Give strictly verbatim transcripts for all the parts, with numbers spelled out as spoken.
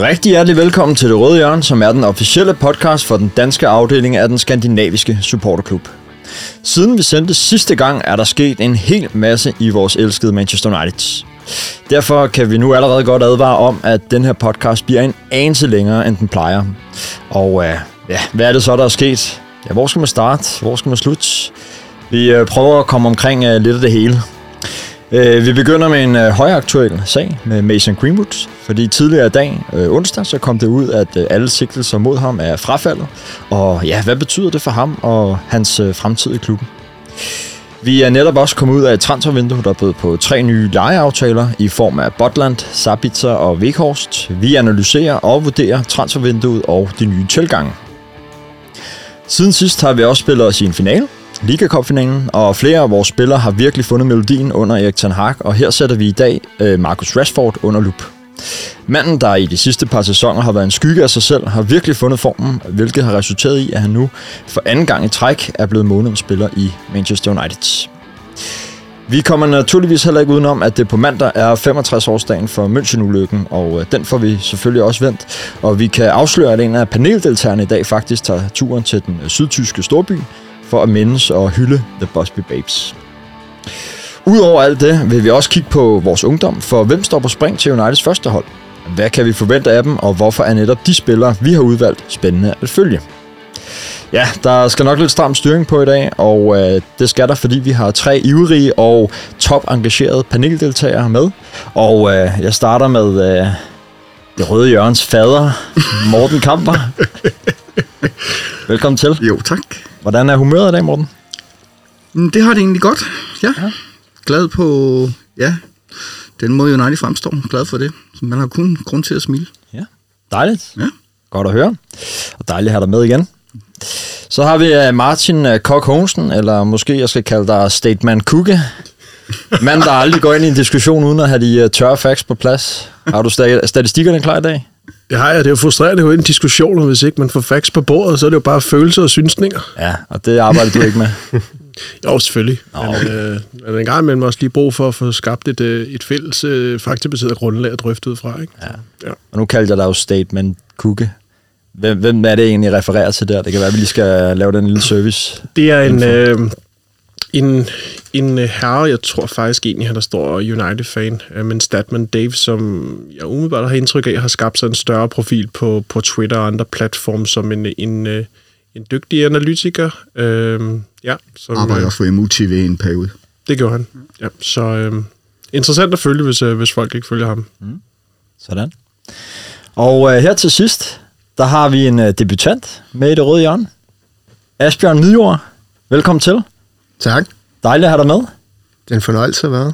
Rigtig hjertelig velkommen til Det Røde Hjørne, som er den officielle podcast for den danske afdeling af den skandinaviske supporterklub. Siden vi sendte sidste gang, er der sket en hel masse i vores elskede Manchester United. Derfor kan vi nu allerede godt advare om, at den her podcast bliver en anelse længere, end den plejer. Og øh, ja, hvad er det så, der er sket? Ja, hvor skal man starte? Hvor skal man slutte? Vi øh, prøver at komme omkring øh, lidt af det hele. Vi begynder med en højaktuel sag med Mason Greenwood, fordi tidligere i dag, onsdag, så kom det ud, at alle sigtelser mod ham er frafaldet. Og ja, hvad betyder det for ham og hans fremtid i klubben? Vi er netop også kommet ud af et transfervindue, der bød på tre nye lejeaftaler i form af Butland, Sabitzer og Weghorst. Vi analyserer og vurderer transfervinduet og de nye tilgange. Siden sidst har vi også spillet os i en finale. Liga Cup-finalen, og flere af vores spillere har virkelig fundet melodien under Erik ten Hag, og her sætter vi i dag øh, Marcus Rashford under lup. Manden, der i de sidste par sæsoner har været en skygge af sig selv, har virkelig fundet formen, hvilket har resulteret i, at han nu for anden gang i træk er blevet månedens spiller i Manchester United. Vi kommer naturligvis heller ikke udenom, at det på mandag er femogtres-årsdagen for München-ulykken, og den får vi selvfølgelig også vendt. Og vi kan afsløre, at en af paneldeltagerne i dag faktisk tager turen til den sydtyske storby, for at mindes og hylde The Busby Babes. Udover alt det vil vi også kigge på vores ungdom, for hvem står på spring til Uniteds første hold? Hvad kan vi forvente af dem, og hvorfor er netop de spillere, vi har udvalgt, spændende at følge? Ja, der skal nok lidt stram styring på i dag, og øh, det skal der, fordi vi har tre ivrige og top-engagerede paneldeltagere med. Og øh, jeg starter med øh, Det Røde Hjørnes fader, Morten Kamper. Velkommen til. Jo, tak. Hvordan er humøret i dag, Morten? Det har det egentlig godt, ja. ja. Glad på, ja, den måde United fremstår. Glad for det. Man har kun grund til at smile. Ja, dejligt. Ja. Godt at høre. Og dejligt at have dig med igen. Så har vi Martin Kok Hogensen, eller måske jeg skal kalde dig Statman Kuke. Mand, der aldrig går ind i en diskussion uden at have de tørre facts på plads. Har du statistikkerne klar i dag? Det har jeg. Det er jo frustrerende at gå ind i diskussioner, hvis ikke man får facts på bordet, så er det jo bare følelser og synsninger. Ja, og det arbejder du ikke med? Jo, selvfølgelig. Nå, okay. Men øh, en gang imellem også lige brug for at få skabt et, et fælles øh, faktabaseret grundlag at drøfte ud fra, ikke? Ja. Ja. Og nu kalder jeg dig jo Statman Kuke. Hvem, hvem er det egentlig refereret til der? Det kan være, at vi lige skal lave den lille service. Det er en... Øh, En, en herre, jeg tror faktisk egentlig, han der står United-fan, men Statman Dave, som jeg umiddelbart har indtryk af, har skabt sig en større profil på, på Twitter og andre platforme som en, en, en dygtig analytiker. Øhm, ja, som, arbejder for M U T V i en periode. Det gjorde han, ja. Så øhm, interessant at følge, hvis, øh, hvis folk ikke følger ham. Mm. Sådan. Og øh, her til sidst, der har vi en øh, debutant med i Det Røde Hjørne. Asbjørn Midjord, velkommen til. Tak. Dejligt at have dig med. Det er en fornøjelse at være.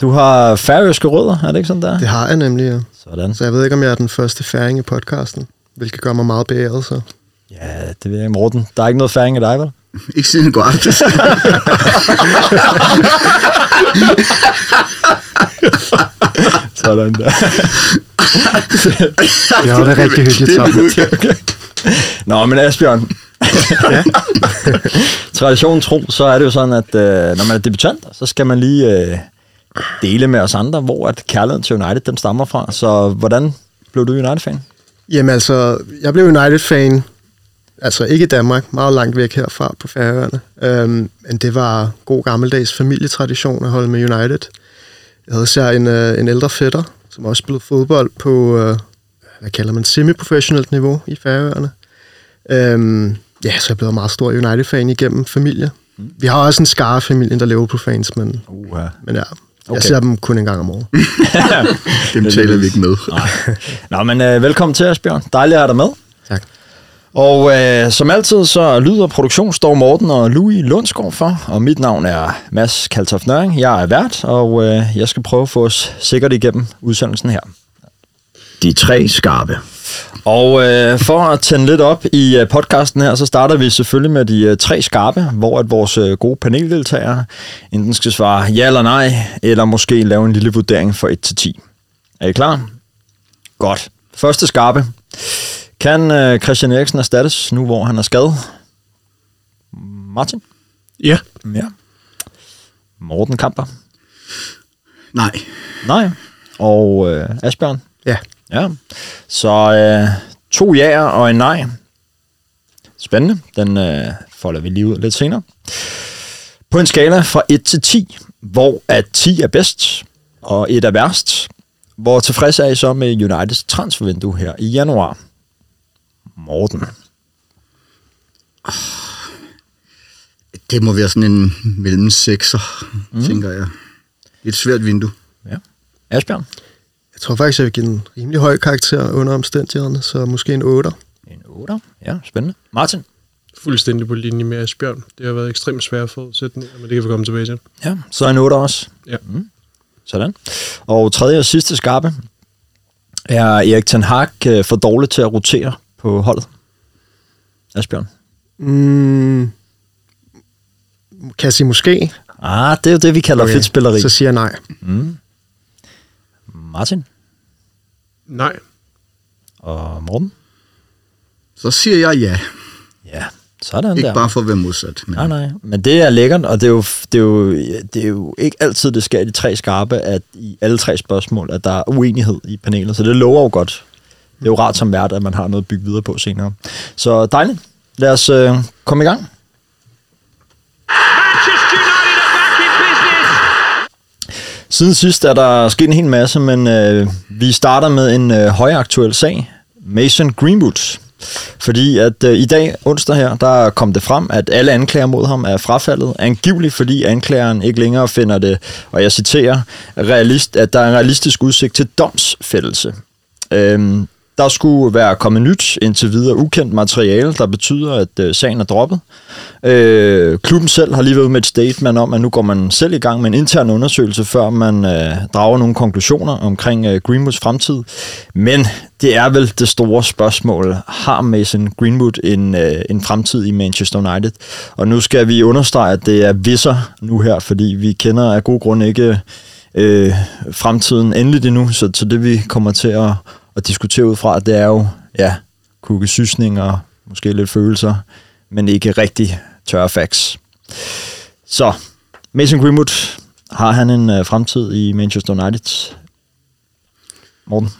Du har færøske rødder, er det ikke sådan der? Det har jeg nemlig, ja. Sådan. Så jeg ved ikke, om jeg er den første færing i podcasten, hvilket gør mig meget beæret, så. Ja, det ved jeg ikke, Morten. Der er ikke noget færing i dig, vel? Ikke siden går aftes. Sådan der. Ja, det er rigtig hyggeligt sammen. Okay. Nå, men Asbjørn... Ja. Traditionen tro, så er det jo sådan, at øh, når man er debutant, så skal man lige øh, dele med os andre, hvor at kærligheden til United dem stammer fra. Så hvordan blev du United-fan? Jamen altså, jeg blev United-fan, altså ikke i Danmark, meget langt væk herfra på Færøerne. Øhm, men det var god gammeldags familietradition at holde med United. Jeg havde især en, øh, en ældre fætter, som også spillede fodbold på, øh, hvad kalder man, semi-professionelt niveau i Færøerne. Øhm, ja, så er jeg blevet meget stor United-fan igennem familie. Mm. Vi har også en skare-familie, der lever på fans, men, uh-huh. men ja... Okay. Jeg ser dem kun en gang om året. Dem taler vi ikke med. Nå, men øh, velkommen til, Asbjørn. Dejligt at have dig med. Tak. Og øh, som altid, så lyder produktion, står Morten og Louis Lundsgaard for. Og mit navn er Mads Kaltoft Nøring. Jeg er vært, og øh, jeg skal prøve at få os sikkert igennem udsendelsen her. De tre skarpe. Og øh, for at tænde lidt op i øh, podcasten her, så starter vi selvfølgelig med de øh, tre skarpe, hvor at vores øh, gode paneldeltagere enten skal svare ja eller nej, eller måske lave en lille vurdering fra et til ti. Er I klar? Godt. Første skarpe. Kan øh, Christian Eriksen erstattes nu, hvor han er skadet? Martin? Ja. Ja. Morten Kamper? Nej. Nej. Og øh, Asbjørn? Ja. Ja, så øh, to ja'er og en nej. Spændende, den øh, folder vi lige ud lidt senere. På en skala fra et til ti, hvor at ti er bedst og et er værst, hvor tilfreds er I så med Uniteds transfervindue her i januar? Morten. Det må være sådan en mellem sekser, mm. tænker jeg. Et svært vindue. Ja. Asbjørn? Jeg tror faktisk, jeg vil give en rimelig høj karakter under omstændighederne, så måske en otter. En otter? Ja, spændende. Martin? Fuldstændig på linje med Asbjørn. Det har været ekstremt svært forudsætninger, men det kan vi komme tilbage til. Ja, så en otter også. Ja. Mm. Sådan. Og tredje og sidste skarpe. Er Erik ten Hag for dårlig til at rotere på holdet? Asbjørn? Mm. Kan jeg sige måske? Ah, det er jo det, vi kalder okay. fedt spilleri. Så siger jeg nej. Mm. Martin? Nej. Og Morten? Så siger jeg ja. Ja, sådan der. Ikke bare for at være modsat. Men... Nej, nej. Men det er lækkert, og det er, jo, det, er jo, det er jo ikke altid, det sker i de tre skarpe, at i alle tre spørgsmål, at der er uenighed i panelet, så det lover jo godt. Det er jo rart som vært, at man har noget at bygge videre på senere. Så dejligt. Lad os øh, komme i gang. Siden sidst er der sket en hel masse, men øh, vi starter med en øh, højaktuel sag, Mason Greenwood. Fordi at øh, i dag, onsdag her, der kom det frem, at alle anklager mod ham er frafaldet, angiveligt fordi anklageren ikke længere finder det, og jeg citerer, realist, at der er en realistisk udsigt til domsfældelse. Øhm, der skulle være kommet nyt, indtil videre ukendt materiale, der betyder, at øh, sagen er droppet. Øh, klubben selv har lige været med et statement om, at nu går man selv i gang med en intern undersøgelse, før man øh, drager nogle konklusioner omkring øh, Greenwoods fremtid. Men det er vel det store spørgsmål. Har Mason Greenwood en, øh, en fremtid i Manchester United? Og nu skal vi understrege, at det er visser nu her, fordi vi kender af god grund ikke øh, fremtiden endeligt endnu, så, så det vi kommer til at at diskutere ud fra, det er jo, ja, kuggesysninger, måske lidt følelser, men ikke rigtig tørre facts. Så, Mason Greenwood, har han en øh, fremtid i Manchester United? Morten?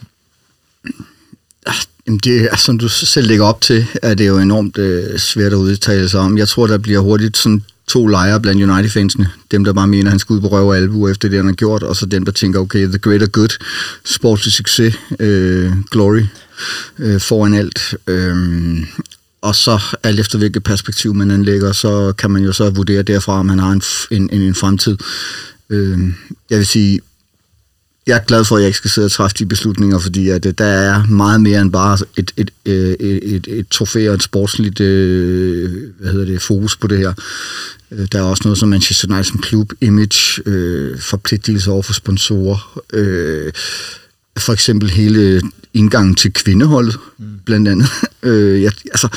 Jamen det, altså, som du selv lægger op til, er det jo enormt øh, svært at udtale sig om. Jeg tror, der bliver hurtigt sådan to lejre blandt United-fansene. Dem, der bare mener, han skal ud på røv og albu efter det, han har gjort, og så dem, der tænker, okay, the greater good, sportslig succes, øh, glory, øh, foran alt. Øh, og så alt efter hvilket perspektiv man anlægger, så kan man jo så vurdere derfra, om han har en, en, en fremtid. Øh, jeg vil sige, jeg er glad for, at jeg ikke skal sidde og træffe de beslutninger, fordi at, der er meget mere end bare et, et, et, et, et trofæ og et sportsligt hvad hedder det, fokus på det her. Der er også noget som Manchester United som klub, image, øh, forpligtelser over for sponsorer. Øh, for eksempel hele indgangen til kvindeholdet, mm. blandt andet. Øh, jeg, altså,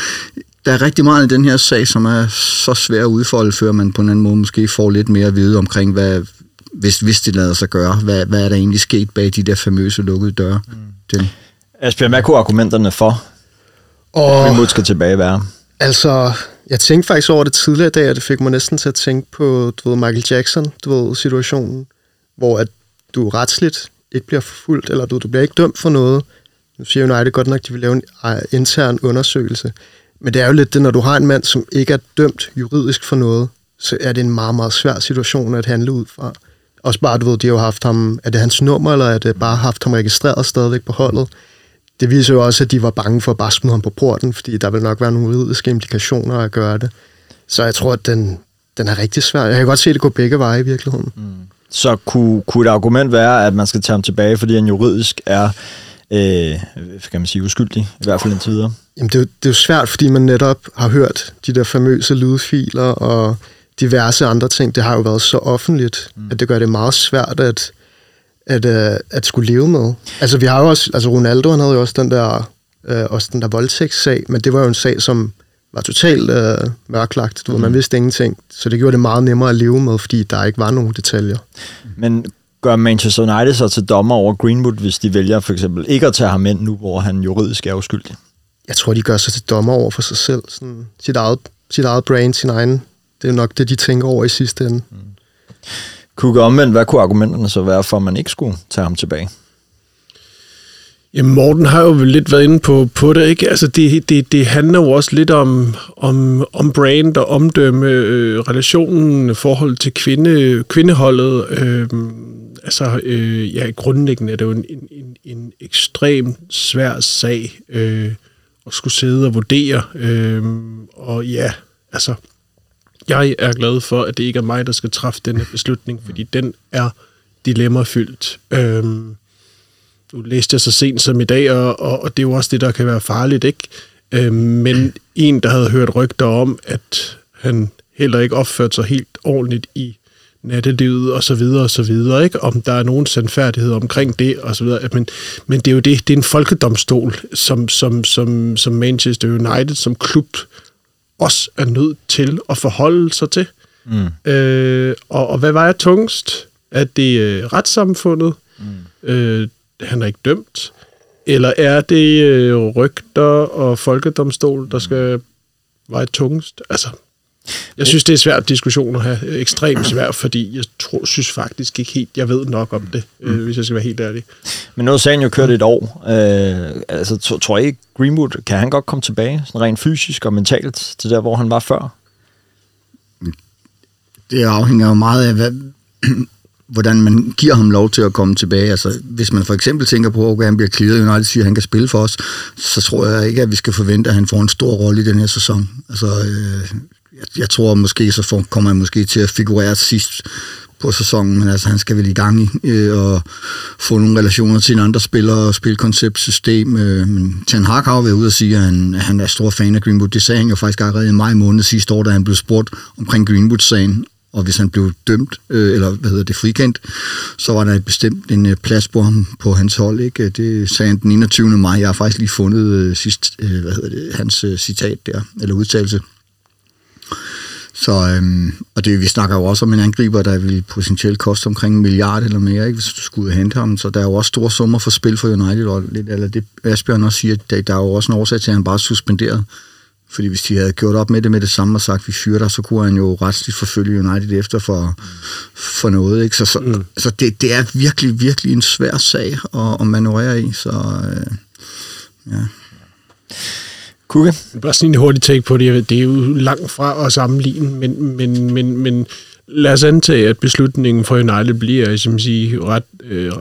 der er rigtig meget i den her sag, som er så svær at udfolde, før man på en anden måde måske får lidt mere at vide omkring, hvad... Hvis, hvis det lader sig gøre, hvad, hvad er der egentlig sket bag de der famøse lukkede døre? Mm. Asbjørn, hvad kunne argumenterne for, og vi mod skal tilbage være? Altså, jeg tænkte faktisk over det tidligere dag, og det fik mig næsten til at tænke på, du ved, Michael Jackson, du ved, situationen, hvor at du retsligt ikke bliver forfulgt, eller du, du bliver ikke dømt for noget. Nu siger United godt nok, at de vil lave en intern undersøgelse. Men det er jo lidt det, når du har en mand, som ikke er dømt juridisk for noget, så er det en meget, meget svær situation at handle ud fra. Også bare, du ved, de har jo haft ham, er det hans nummer, eller er det bare haft ham registreret stadigvæk på holdet? Det viser jo også, at de var bange for at bare smide ham på porten, fordi der vil nok være nogle juridiske implikationer at gøre det. Så jeg tror, at den, den er rigtig svær. Jeg kan godt se, at det går begge veje i virkeligheden. Mm. Så kunne, kunne et argument være, at man skal tage ham tilbage, fordi han juridisk er, øh, kan man sige, uskyldig, i hvert fald indtil videre? Jamen, det er, jo, det er jo svært, fordi man netop har hørt de der famøse lydfiler og diverse andre ting. Det har jo været så offentligt, mm. at det gør det meget svært at, at, at, at skulle leve med. Altså, vi har jo også, altså Ronaldo, han havde jo også den der, øh, også den der voldtægtssag, men det var jo en sag, som var totalt øh, mørklagt. Du mm. ved, man vidste ingenting, så det gjorde det meget nemmere at leve med, fordi der ikke var nogen detaljer. Men gør Manchester United så til dommer over Greenwood, hvis de vælger for eksempel ikke at tage ham ind nu, hvor han juridisk er uskyldig? Jeg tror, de gør sig til dommer over for sig selv. Sådan, sit, eget, sit eget brain, sin egen. Det er nok det, de tænker over i sidste ende. Mm. Kunne omvendt, hvad kunne argumenterne så være for, at man ikke skulle tage ham tilbage? Jamen, Morten har jo lidt været inde på, på det, ikke? Altså, det, det, det handler jo også lidt om, om, om brand og omdømme, øh, relationen, forhold til kvinde, kvindeholdet. Øh, altså, øh, ja, grundlæggende er det jo en, en, en ekstremt svær sag øh, at skulle sidde og vurdere. Øh, og ja, altså, jeg er glad for, at det ikke er mig, der skal træffe denne beslutning, fordi den er dilemmafyldt. Øh, Nu læste jeg så sent som i dag, og, og, og det er jo også det, der kan være farligt, ikke? Øh, men en, der havde hørt rygter om, at han heller ikke opførte sig helt ordentligt i nattelivet, og så videre, og så videre, ikke? Om der er nogen sandfærdighed omkring det, og så videre. Men, men det er jo det, det er en folkedomstol, som, som, som, som Manchester United, som klub, også er nødt til at forholde sig til. Mm. Øh, og, og hvad vejer tungest? Er det øh, retssamfundet? Mm. Øh, han er ikke dømt, eller er det øh, rygter og folkedomstol, der skal veje tungest? Altså, jeg synes, det er svært diskussion at have, ekstremt svært, fordi jeg tror, synes faktisk ikke helt, jeg ved nok om det, øh, hvis jeg skal være helt ærlig. Men nu har sagen jo kørt et år. Øh, altså, t- tror jeg ikke, Greenwood, kan han godt komme tilbage, sådan rent fysisk og mentalt, til der, hvor han var før? Det afhænger jo meget af, hvad hvordan man giver ham lov til at komme tilbage. Altså, hvis man for eksempel tænker på, at han bliver clearet, og United siger, at han kan spille for os, så tror jeg ikke, at vi skal forvente, at han får en stor rolle i den her sæson. Altså, øh, jeg, jeg tror måske, så får, kommer han måske til at figurere sidst på sæsonen, men altså, han skal vel i gang i øh, og få nogle relationer til en andre spiller og spilkonceptsystem. Øh, men Ten Hag har jo været ude og sige, at han, han er stor fan af Greenwood. Det sagde han jo faktisk allerede i maj måned sidste år, da han blev spurgt omkring Greenwood-sagen. Og hvis han blev dømt, øh, eller hvad hedder det, frikendt, så var der et bestemt en øh, plads på ham på hans hold, ikke? Det sagde han den enogtyvende maj. Jeg har faktisk lige fundet øh, sidst, øh, hvad hedder det, hans øh, citat der, eller udtalelse. Så, øh, og det, vi snakker jo også om en angriber, der ville potentielt koste omkring en milliard eller mere, ikke? Hvis du skulle hente ham. Så der er jo også store summer for spil for United, og lidt, eller det Asbjørn også siger, der, der er jo også en årsag til, at han bare er suspenderet. Fordi hvis de havde gjort op med det med det samme og sagt, at vi fyrer dig, så kunne han jo retsligt forfølge United efter for, for noget. Ikke? Så, så, mm. så det, det er virkelig, virkelig en svær sag at, at manøvrere i. Så, øh, ja. Kuke? Bare sådan en hurtig take på det. Det er jo langt fra at sammenligne, men, men, men, men lad os antage, at beslutningen for United bliver, som sige, ret, øh,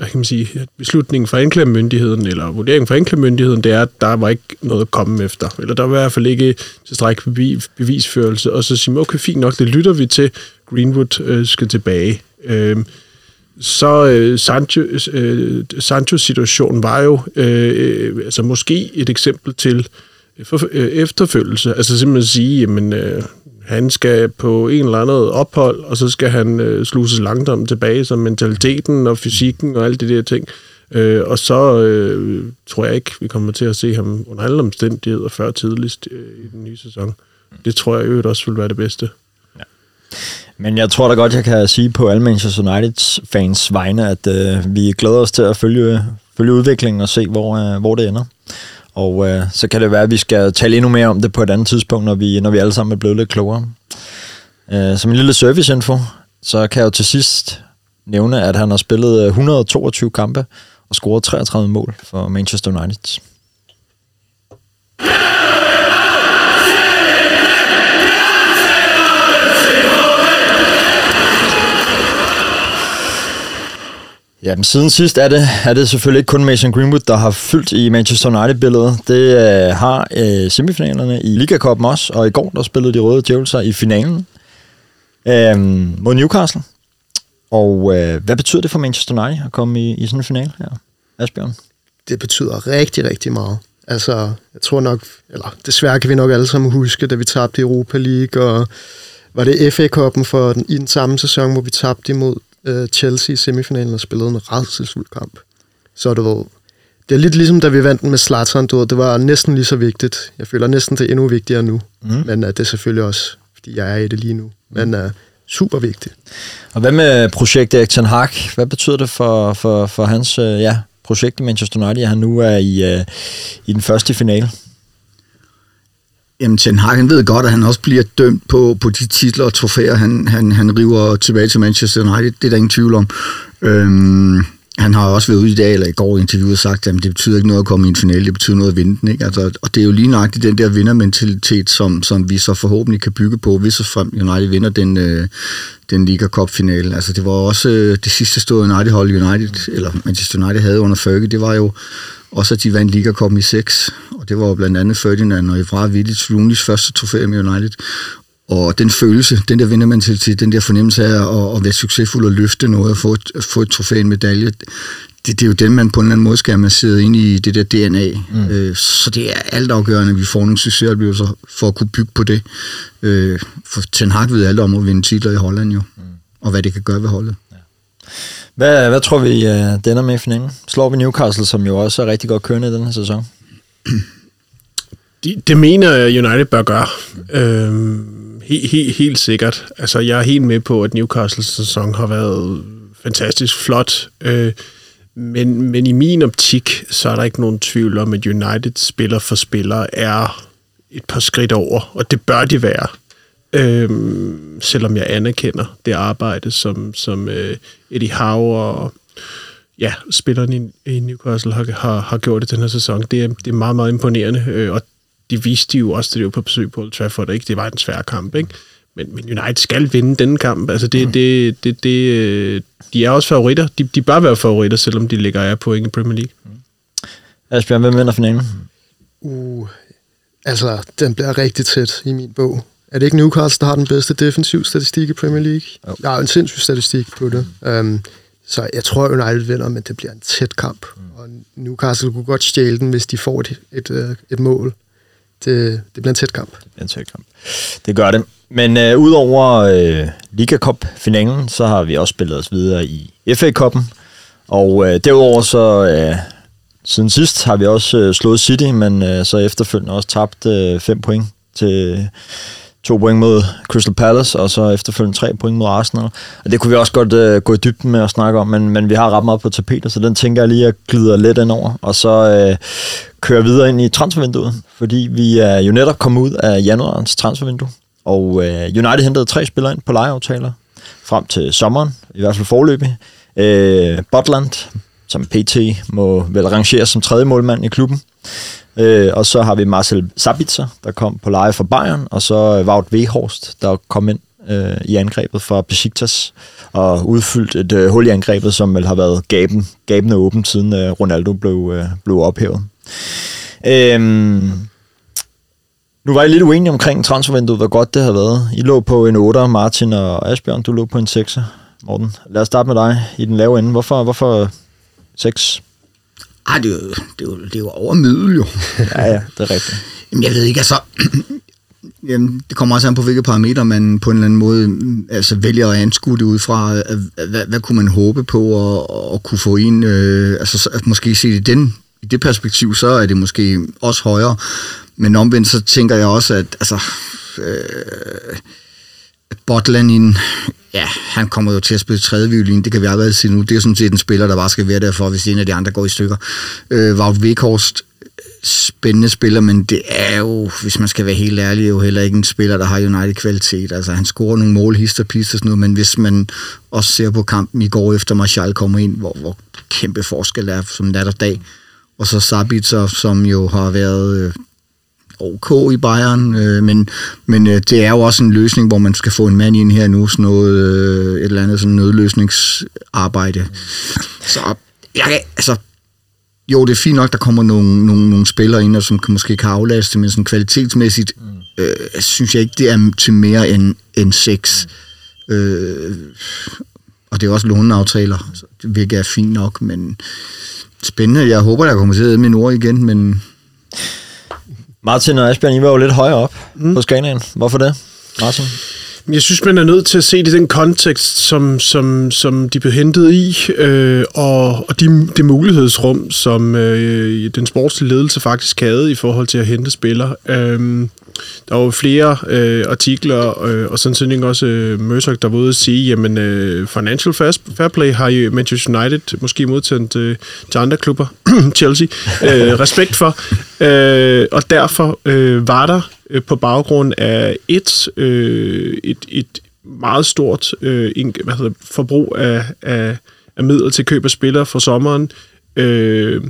kan man sige, at beslutningen for anklagemyndigheden, eller vurderingen for anklagemyndigheden, det er, at der var ikke noget at komme efter. Eller der var i hvert fald ikke tilstrækkelig bevisførelse. Og så siger man, okay, fint nok, det lytter vi til. Greenwood øh, skal tilbage. Øh, så øh, Sancho, øh, Sanchos situation var jo øh, altså måske et eksempel til for, øh, efterfølgelse. Altså simpelthen at sige, jamen, øh, han skal på en eller anden ophold, og så skal han øh, sluses langt om tilbage, som mentaliteten og fysikken og alle de der ting. Øh, og så øh, tror jeg ikke, vi kommer til at se ham under alle omstændigheder før tidligst øh, i den nye sæson. Det tror jeg jo også vil være det bedste. Ja. Men jeg tror da godt, jeg kan sige på alle Manchester Uniteds fans vegne, at øh, vi glæder os til at følge, følge udviklingen og se, hvor, øh, hvor det ender. Og øh, så kan det være, at vi skal tale endnu mere om det på et andet tidspunkt, når vi, når vi alle sammen er blevet lidt klogere. Øh, som en lille serviceinfo, så kan jeg jo til sidst nævne, at han har spillet et hundrede og toogtyve kampe og scoret treogtredive mål for Manchester United. Ja, men siden sidst er det, er det selvfølgelig ikke kun Mason Greenwood, der har fyldt i Manchester United-billedet. Det øh, har øh, semifinalerne i Liga Cupen også, og i går der spillede de røde djævelser i finalen øh, mod Newcastle. Og øh, hvad betyder det for Manchester United at komme i, i sådan en finale her, Asbjørn? Det betyder rigtig, rigtig meget. Altså, jeg tror nok, eller desværre kan vi nok alle sammen huske, da vi tabte Europa League, og var det F A Cup'en for den, i den samme sæson, hvor vi tabte imod Chelsea i semifinalen og spillede en rædselsfuld kamp. Så du ved, det er lidt ligesom da vi vandt med Zlatan, du ved, det var næsten lige så vigtigt. Jeg føler næsten det er endnu vigtigere nu, mm. men uh, det er selvfølgelig også, fordi jeg er i det lige nu. Mm. Men uh, super vigtigt. Og hvad med projektet Erik ten Hag? Hvad betyder det for, for, for hans uh, ja, projekt i Manchester United, at han nu er i, uh, i den første finale? Jamen, Ten Hag, han ved godt, at han også bliver dømt på, på de titler og trofæer, han, han, han river tilbage til Manchester United. Det er der ingen tvivl om. Øhm, han har også været ude i dag, eller i går i interviewet, sagt, at det betyder ikke noget at komme i en finale, det betyder noget at vinde den. Ikke? Altså, og det er jo lige nøjagtigt den der vindermentalitet, som, som vi så forhåbentlig kan bygge på, hvis og frem United vinder den, øh, den Liga Cup-finale. Altså, det var også øh, det sidste store United-hold, United, eller Manchester United havde under Fergie, det var jo også at de vandt Liga Cup i seks, og det var jo blandt andet Ferdinand og Evra Vidic Rooneys første trofæ med United. Og den følelse, den der vindermentalitet, den der fornemmelse af at, at være succesfuld og løfte noget og få et, få et trofæ, en medalje, det, det er jo den, man på en eller anden måde skal have masseret ind i det der D N A. Mm. Øh, så det er altafgørende, at vi får nogle succesoplevelser for at kunne bygge på det. Øh, for Ten Hag ved alt om at vinde titler i Holland jo, mm. og hvad det kan gøre ved holdet. Ja. Hvad, hvad tror vi, uh, den er med i finalen? Slår vi Newcastle, som jo også er rigtig godt kørende i den her sæson? Det, det mener United bør gøre. Mm. Øhm, he, he, helt sikkert. Altså, jeg er helt med på, at Newcastles sæson har været fantastisk flot. Øh, men, men i min optik, så er der ikke nogen tvivl om, at United spiller for spiller er et par skridt over. Og det bør de være. Øhm, selvom jeg anerkender det arbejde, som, som øh, Eddie Howe og ja, spillerne i, i Newcastle har, har, har gjort i den her sæson. Det er, det er meget, meget imponerende, øh, og det viste de jo også, det var på besøg på Old Trafford, ikke? Det var en svær kamp, ikke? Men, men United skal vinde denne kamp. Altså det, det, det, det, de er også favoritter. De, de bør være favoritter, selvom de ligger af point i Premier League. Asbjørn, hvem vinder finalen? Uh, altså, den bliver rigtig tæt i min bog. Er det ikke Newcastle, der har den bedste defensiv statistik i Premier League? Jo. Der er jo en sindssyg statistik på det. Um, så jeg tror, at United vinder, men det bliver en tæt kamp. Og Newcastle kunne godt stjæle den, hvis de får et, et, et mål. Det, det bliver en tæt kamp. Det bliver en tæt kamp. Det gør det. Men øh, udover øh, Liga Cup-finalen, så har vi også spillet os videre i F A-cuppen. Og øh, derudover så... Øh, siden sidst har vi også øh, slået City, men øh, så efterfølgende også tabt øh, fem point til... To point mod Crystal Palace, og så efterfølgende tre point mod Arsenal. Og det kunne vi også godt øh, gå i dybden med at snakke om, men, men vi har ret meget på tapetet, så den tænker jeg lige at glider lidt ind over. Og så øh, kører videre ind i transfervinduet, fordi vi er jo netop kommet ud af januarens transfervindue. Og øh, United hentede tre spillere ind på lejeaftaler frem til sommeren, i hvert fald foreløbig. Øh, Butland, som P T må vel rangeres som tredje målmand i klubben. Øh, og så har vi Marcel Sabitzer, der kom på leje fra Bayern, og så Wout Weghorst, der kom ind øh, i angrebet fra Besiktas og udfyldt et øh, hul i angrebet, som vel har været gaben, gabende åben, siden øh, Ronaldo blev, øh, blev ophævet. Øh, nu var I lidt uenige omkring transfervinduet, hvor godt det havde været. I lå på en otter, Martin og Asbjørn, du lå på en sekser, Morten. Lad os starte med dig i den lave ende. Hvorfor, hvorfor seks? Ej, det er jo, det er jo, det er jo overmiddel, jo. Ja, ja, det er rigtigt. Jamen, jeg ved ikke, altså... Jamen, det kommer også an på, hvilke parametre man på en eller anden måde altså, vælger at anskue det ud fra. Hvad, hvad kunne man håbe på at, at kunne få en... Øh, altså, at måske se det den, i det perspektiv, så er det måske også højere. Men omvendt, så tænker jeg også, at... Altså, øh, Botland, ja, han kommer jo til at spille tredje violin, det kan vi allerede sige nu. Det er sådan set en spiller, der bare skal være derfor, hvis en af de andre går i stykker. Øh, Wout Weghorst, spændende spiller, men det er jo, hvis man skal være helt ærlig, jo heller ikke en spiller, der har United-kvalitet. Altså, han scorer nogle mål, hister, pister og sådan noget, men hvis man også ser på kampen i går efter Martial kommer ind, hvor, hvor kæmpe forskel er som nat og dag, og så Sabitzer, som jo har været... Øh, OK i Bayern, øh, men, men øh, det er jo også en løsning, hvor man skal få en mand ind her nu, sådan noget, øh, et eller andet sådan nødløsningsarbejde. Så jeg kan, altså, jo, det er fint nok, der kommer nogle, nogle, nogle spillere ind, som kan, måske kan aflaste, men sådan kvalitetsmæssigt, øh, synes jeg ikke, det er til mere end, end seks. Øh, og det er også låneaftaler, så det virkelig er fint nok, men spændende. Jeg håber, der kommer til at æde mine ord igen, men... Martin og Asbjørn, I var jo lidt højere op mm. på skalaen. Hvorfor det, Martin? Jeg synes, man er nødt til at se det i den kontekst, som, som, som de blev hentet i, øh, og, og de, det mulighedsrum, som øh, den sportslige ledelse faktisk havde i forhold til at hente spillere. Øh, der var jo flere øh, artikler, øh, og sådan set også øh, Mørsok, der var ude at sige, jamen øh, Financial Fair Play har jo Manchester United måske modtaget øh, til andre klubber, Chelsea, øh, respekt for, øh, og derfor øh, var der på baggrund af et, øh, et, et meget stort øh, hvad hedder, forbrug af, af, af midler til køb af spillere for sommeren, øh,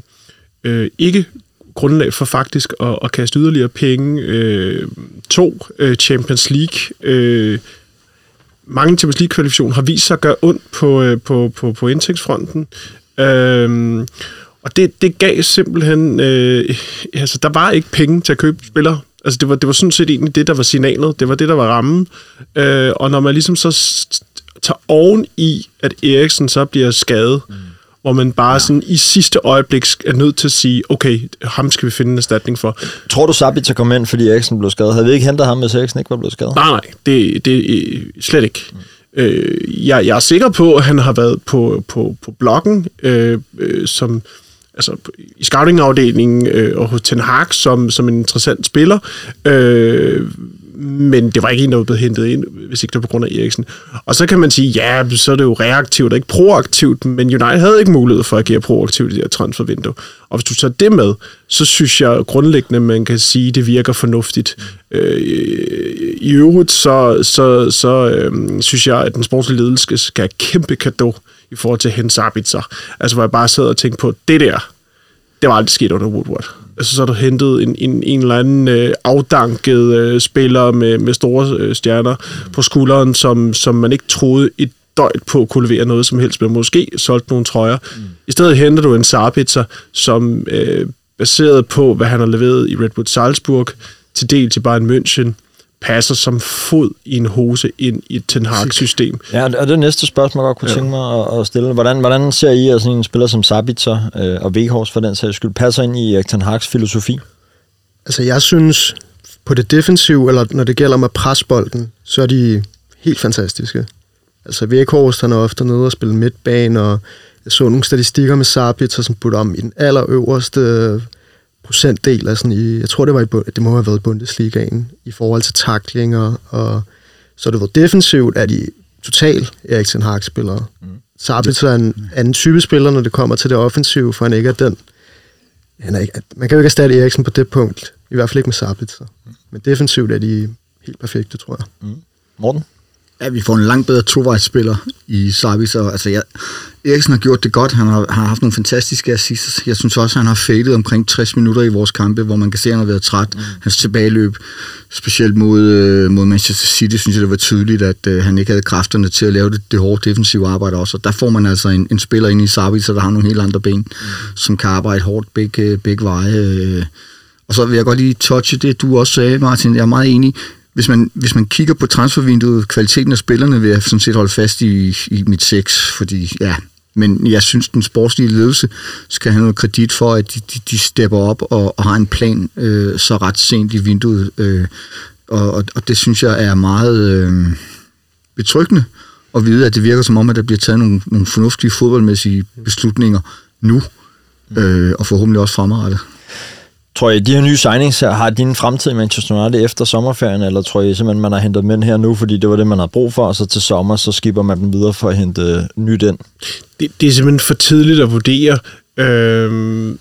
øh, ikke grundlag for faktisk at, at kaste yderligere penge. Øh, to, øh, Champions League. Øh, mange Champions League-kvalifikationer har vist sig at gøre ondt på, øh, på, på, på indtægtsfronten. Øh, og det, det gav simpelthen... Øh, altså, der var ikke penge til at købe spillere. Altså, det var, det var sådan set egentlig det, der var signalet. Det var det, der var rammen. Øh, og når man ligesom så tager oven i, at Eriksen så bliver skadet, mm. hvor man bare ja. sådan i sidste øjeblik er nødt til at sige, okay, ham skal vi finde en erstatning for. Tror du, Sabitzer kom ind, fordi Eriksen blev skadet? Havde vi ikke hentet ham, hvis Eriksen ikke var blevet skadet? Nej, nej, det, det slet ikke. Mm. Øh, jeg, jeg er sikker på, at han har været på, på, på bloggen, øh, øh, som... altså i scouting-afdelingen øh, og hos Ten Hag som, som en interessant spiller, øh, men det var ikke en, der var blevet hentet ind, hvis ikke det var på grund af Eriksen. Og så kan man sige, ja, så er det jo reaktivt og ikke proaktivt, men United havde ikke mulighed for at agere proaktivt i det her transfervindue. Og hvis du tager det med, så synes jeg grundlæggende, man kan sige, at det virker fornuftigt. Øh, I øvrigt, så, så, så øh, synes jeg, at den sportslige ledelse skal have kæmpe cadeau i forhold til Hans Sabitzer. Altså, hvor jeg bare sidder og tænker på, det der, det var aldrig sket under Woodward. Altså, så har du hentet en, en, en eller anden øh, afdanket øh, spiller med, med store øh, stjerner på skulderen, som, som man ikke troede et døjt på kunne levere noget som helst, men måske solgte nogle trøjer. Mm. I stedet henter du en Sabitzer, som øh, baseret på, hvad han har leveret i Red Bull Salzburg, til del til Bayern München, passer som fod i en hose ind i et Ten Hag-system. Ja, og det næste spørgsmål, jeg godt kunne ja. tænke mig at, at stille. Hvordan, hvordan ser I, at sådan en spiller som Sabitzer øh, og Weghorst for den sags skyld passer ind i Ten Hags filosofi? Altså, jeg synes, på det defensive, eller når det gælder med presbolden, så er de helt fantastiske. Altså, Weghorst, han er ofte nede og spille midtbane, og jeg så nogle statistikker med Sabitzer, som putter om i den allerøverste... procentdel af sådan i, jeg tror det var i, det må have været i Bundesligaen, i forhold til taklinger, og så det var defensivt, er de totalt Erik ten Hag-spillere. Mm. Sabitzer er en anden type spiller, når det kommer til det offensive, for han ikke er den. Han er ikke, man kan jo ikke erstatte Eriksen på det punkt, i hvert fald ikke med Sabitzer. Mm. Men defensivt er de helt perfekte, tror jeg. Mm. Morten? Ja, vi får en langt bedre tovejsspiller i Sabitzer. Altså, ja, Eriksen har gjort det godt. Han har, han har haft nogle fantastiske assists. Jeg synes også, han har fadet omkring tres minutter i vores kampe, hvor man kan se, at han har været træt. Mm. Hans tilbageløb, specielt mod, øh, mod Manchester City, synes jeg, det var tydeligt, at øh, han ikke havde kræfterne til at lave det, det hårde defensive arbejde også. Og der får man altså en, en spiller ind i Sabitzer, der har nogle helt andre ben, mm. som kan arbejde hårdt begge, begge veje. Øh. Og så vil jeg godt lige touche det, du også sagde, Martin. Jeg er meget enig. Hvis man, hvis man kigger på transfervinduet, kvaliteten af spillerne, vil jeg sådan set holde fast i, i mit seks, fordi ja, men jeg synes, den sportslige ledelse skal have noget kredit for, at de, de, de stepper op og, og har en plan øh, så ret sent i vinduet, øh, og, og, og det synes jeg er meget øh, betryggende at vide, at det virker som om, at der bliver taget nogle, nogle fornuftige fodboldmæssige beslutninger nu, øh, og forhåbentlig også fremadrettet. Tror I, de her nye signings her, har din fremtid i Manchester United efter sommerferien, eller tror I simpelthen, man har hentet mænd her nu, fordi det var det, man har brug for, og så til sommer, så skipper man dem videre for at hente nyt ind? Det, det er simpelthen for tidligt at vurdere, øhm,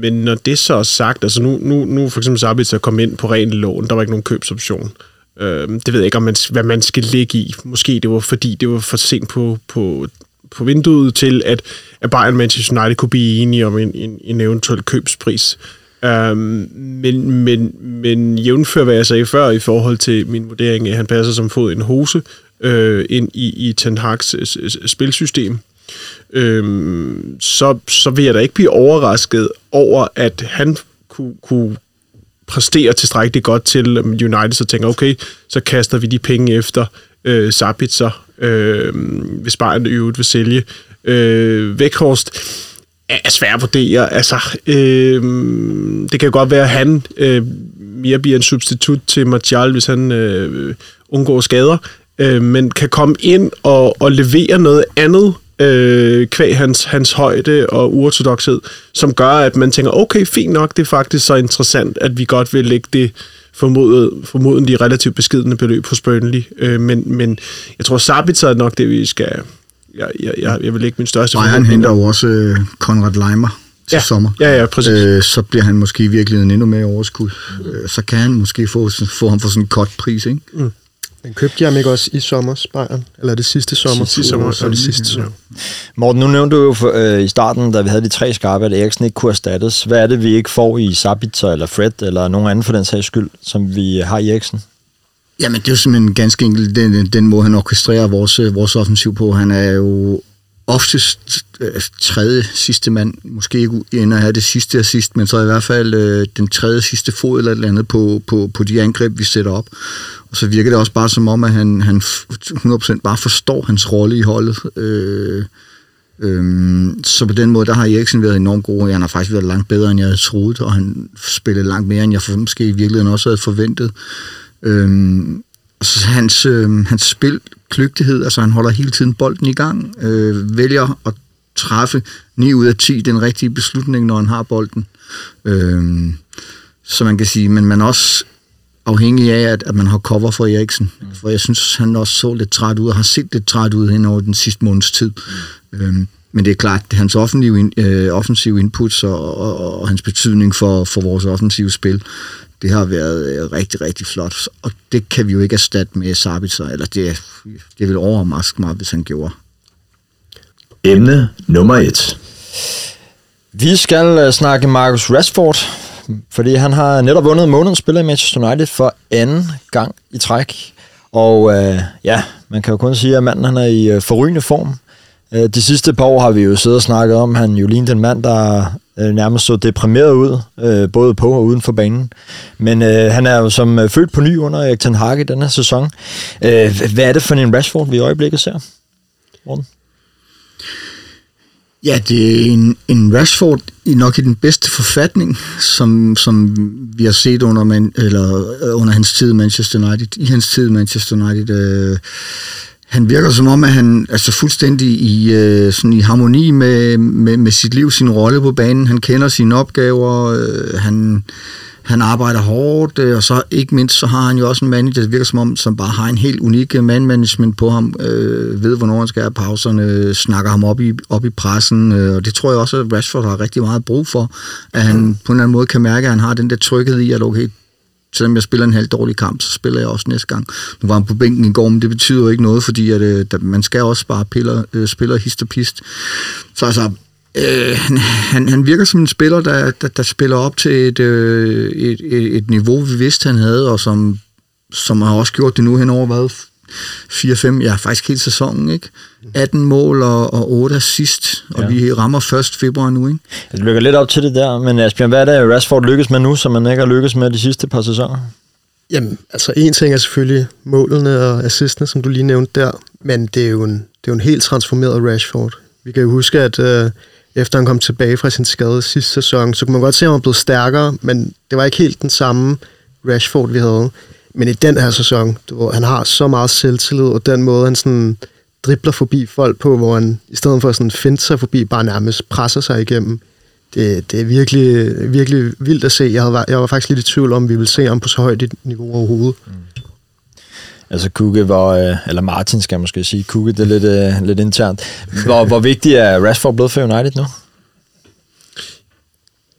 men når det så er sagt, altså nu, nu, nu for eksempel Sabitzer kom ind på ren lån, der var ikke nogen købsoption. Øhm, det ved jeg ikke, om man, hvad man skal ligge i. Måske det var, fordi det var for sent på... på på vinduet til, at Bayern Manchester United kunne blive enige om en, en, en eventuel købspris. Um, men, men, men jævnfør, hvad jeg sagde før i forhold til min vurdering, at han passer som fod i en hose øh, ind i, i Ten Hag's spilsystem, øhm, så, så vil jeg da ikke blive overrasket over, at han kunne, kunne præstere tilstrækkeligt godt til United, så tænker, okay, så kaster vi de penge efter øh, Sabitzer, øh, hvis Bayern øvrigt vil sælge øh, Weghorst. Er svært at vurdere. Altså, øh, det kan godt være, at han øh, mere bliver en substitut til Martial, hvis han øh, undgår skader, øh, men kan komme ind og, og levere noget andet øh, kvæg hans, hans højde og uortodokshed, som gør, at man tænker, okay, fint nok, det er faktisk så interessant, at vi godt vil lægge det formodentlig de relativt beskidende beløb hos Burnley. Øh, men, men jeg tror, Sabitzer er nok det, vi skal... Jeg, jeg, jeg, jeg vil ikke min største... Nej, han henter jo også øh, Konrad Leimer til ja, sommer. Ja, ja, præcis. Øh, så bliver han måske i virkeligheden endnu mere overskud. Øh, så kan han måske få, få ham for sådan en kort pris, ikke? Mm. Men købte jeg ham ikke også i sommer, Bayern? Eller det sidste sommer? Sidste sommer, så det sidste sommer. Morten, nu nævnte du jo for, øh, i starten, da vi havde de tre skarpe, at Eriksen ikke kunne erstattes. Hvad er det, vi ikke får i Sabitzer eller Fred, eller nogen anden for den sags skyld, som vi har i Eriksen? Jamen, det er jo simpelthen ganske enkelt den, den måde, han orkestrerer vores, vores offensiv på. Han er jo oftest øh, tredje sidste mand, måske ikke ender at have det sidste assist, men så i hvert fald øh, den tredje sidste fod eller et eller andet på, på, på de angreb, vi sætter op. Og så virker det også bare som om, at han, han hundrede procent bare forstår hans rolle i holdet. Øh, øh, så på den måde, der har Eriksen været enormt god, han har faktisk været langt bedre, end jeg havde troet, og han spillede langt mere, end jeg måske i virkeligheden også havde forventet. Øhm, altså hans, øh, hans spil, kløgtighed, altså han holder hele tiden bolden i gang, øh, vælger at træffe ni ud af ti den rigtige beslutning, når han har bolden. Øh, så man kan sige, men man er også afhængig af, at, at man har cover for Eriksen, mm. for jeg synes, han også så lidt træt ud, og har set lidt træt ud hen over den sidste måneds tid. Mm. Øh, men det er klart, at hans øh, offensive inputs og, og, og, og hans betydning for, for vores offensive spil, det har været rigtig, rigtig flot, og det kan vi jo ikke erstatte med Sabitzer, eller det, det vil overraske mig, hvis han gjorde. Emne nummer et. Vi skal snakke Marcus Rashford, fordi han har netop vundet månedens spiller i Manchester United for anden gang i træk, og øh, ja, man kan jo kun sige, at manden han er i forrygende form. De sidste par år har vi jo siddet og snakket om, han jo lignede en mand, der nærmest så deprimeret ud, både på og uden for banen. Men øh, han er jo som født på ny under Erik ten Hag i denne sæson. Øh, hvad er det for en Rashford, vi i øjeblikket ser, Morten? Ja, det er en, en Rashford i nok i den bedste forfatning, som, som vi har set under, man, eller, under hans tid i Manchester United. I hans tid i Manchester United... Øh, Han virker som om, at han er altså fuldstændig i, øh, sådan i harmoni med, med, med sit liv, sin rolle på banen. Han kender sine opgaver, øh, han, han arbejder hårdt, øh, og så ikke mindst så har han jo også en manager, der virker som om, som bare har en helt unik man-management på ham, øh, ved hvornår han skal have pauserne, øh, snakker ham op i, op i pressen, øh, og det tror jeg også, at Rashford har rigtig meget brug for, at han mm. på en eller anden måde kan mærke, at han har den der tryghed i, at okay, selvom jeg spiller en halv dårlig kamp, så spiller jeg også næste gang. Nu var han på bænken i går, men det betyder jo ikke noget, fordi at, at man skal også bare piller, øh, spiller hist og pist. Så altså, øh, han, han virker som en spiller, der, der, der spiller op til et, øh, et, et, et niveau, vi vidste, han havde, og som, som har også gjort det nu henover, hvad? fire fem, ja, faktisk hele sæsonen, ikke? atten mål og, og otte assist, og ja. Vi rammer først februar nu, ikke? Det lykker lidt op til det der, men Asbjørn, hvad er det, Rashford lykkes med nu, som man ikke har lykkes med de sidste par sæsoner? Jamen, altså en ting er selvfølgelig målene og assistene, som du lige nævnte der, men det er jo en, det er jo en helt transformeret Rashford. Vi kan jo huske, at øh, efter han kom tilbage fra sin skade sidste sæson, så kunne man godt se, at han var blevet stærkere, men det var ikke helt den samme Rashford, vi havde. Men i den her sæson, hvor han har så meget selvtillid, og den måde, han sådan dribler forbi folk på, hvor han i stedet for at finte sig forbi, bare nærmest presser sig igennem. Det, det er virkelig, virkelig vildt at se. Jeg, havde, jeg var faktisk lidt i tvivl om, vi ville se ham på så højt et niveau overhovedet. Mm. Altså Kuke var, eller Martin skal måske sige, Kuke, det er lidt, uh, lidt internt. Hvor, hvor vigtig er Rashford blevet for United nu?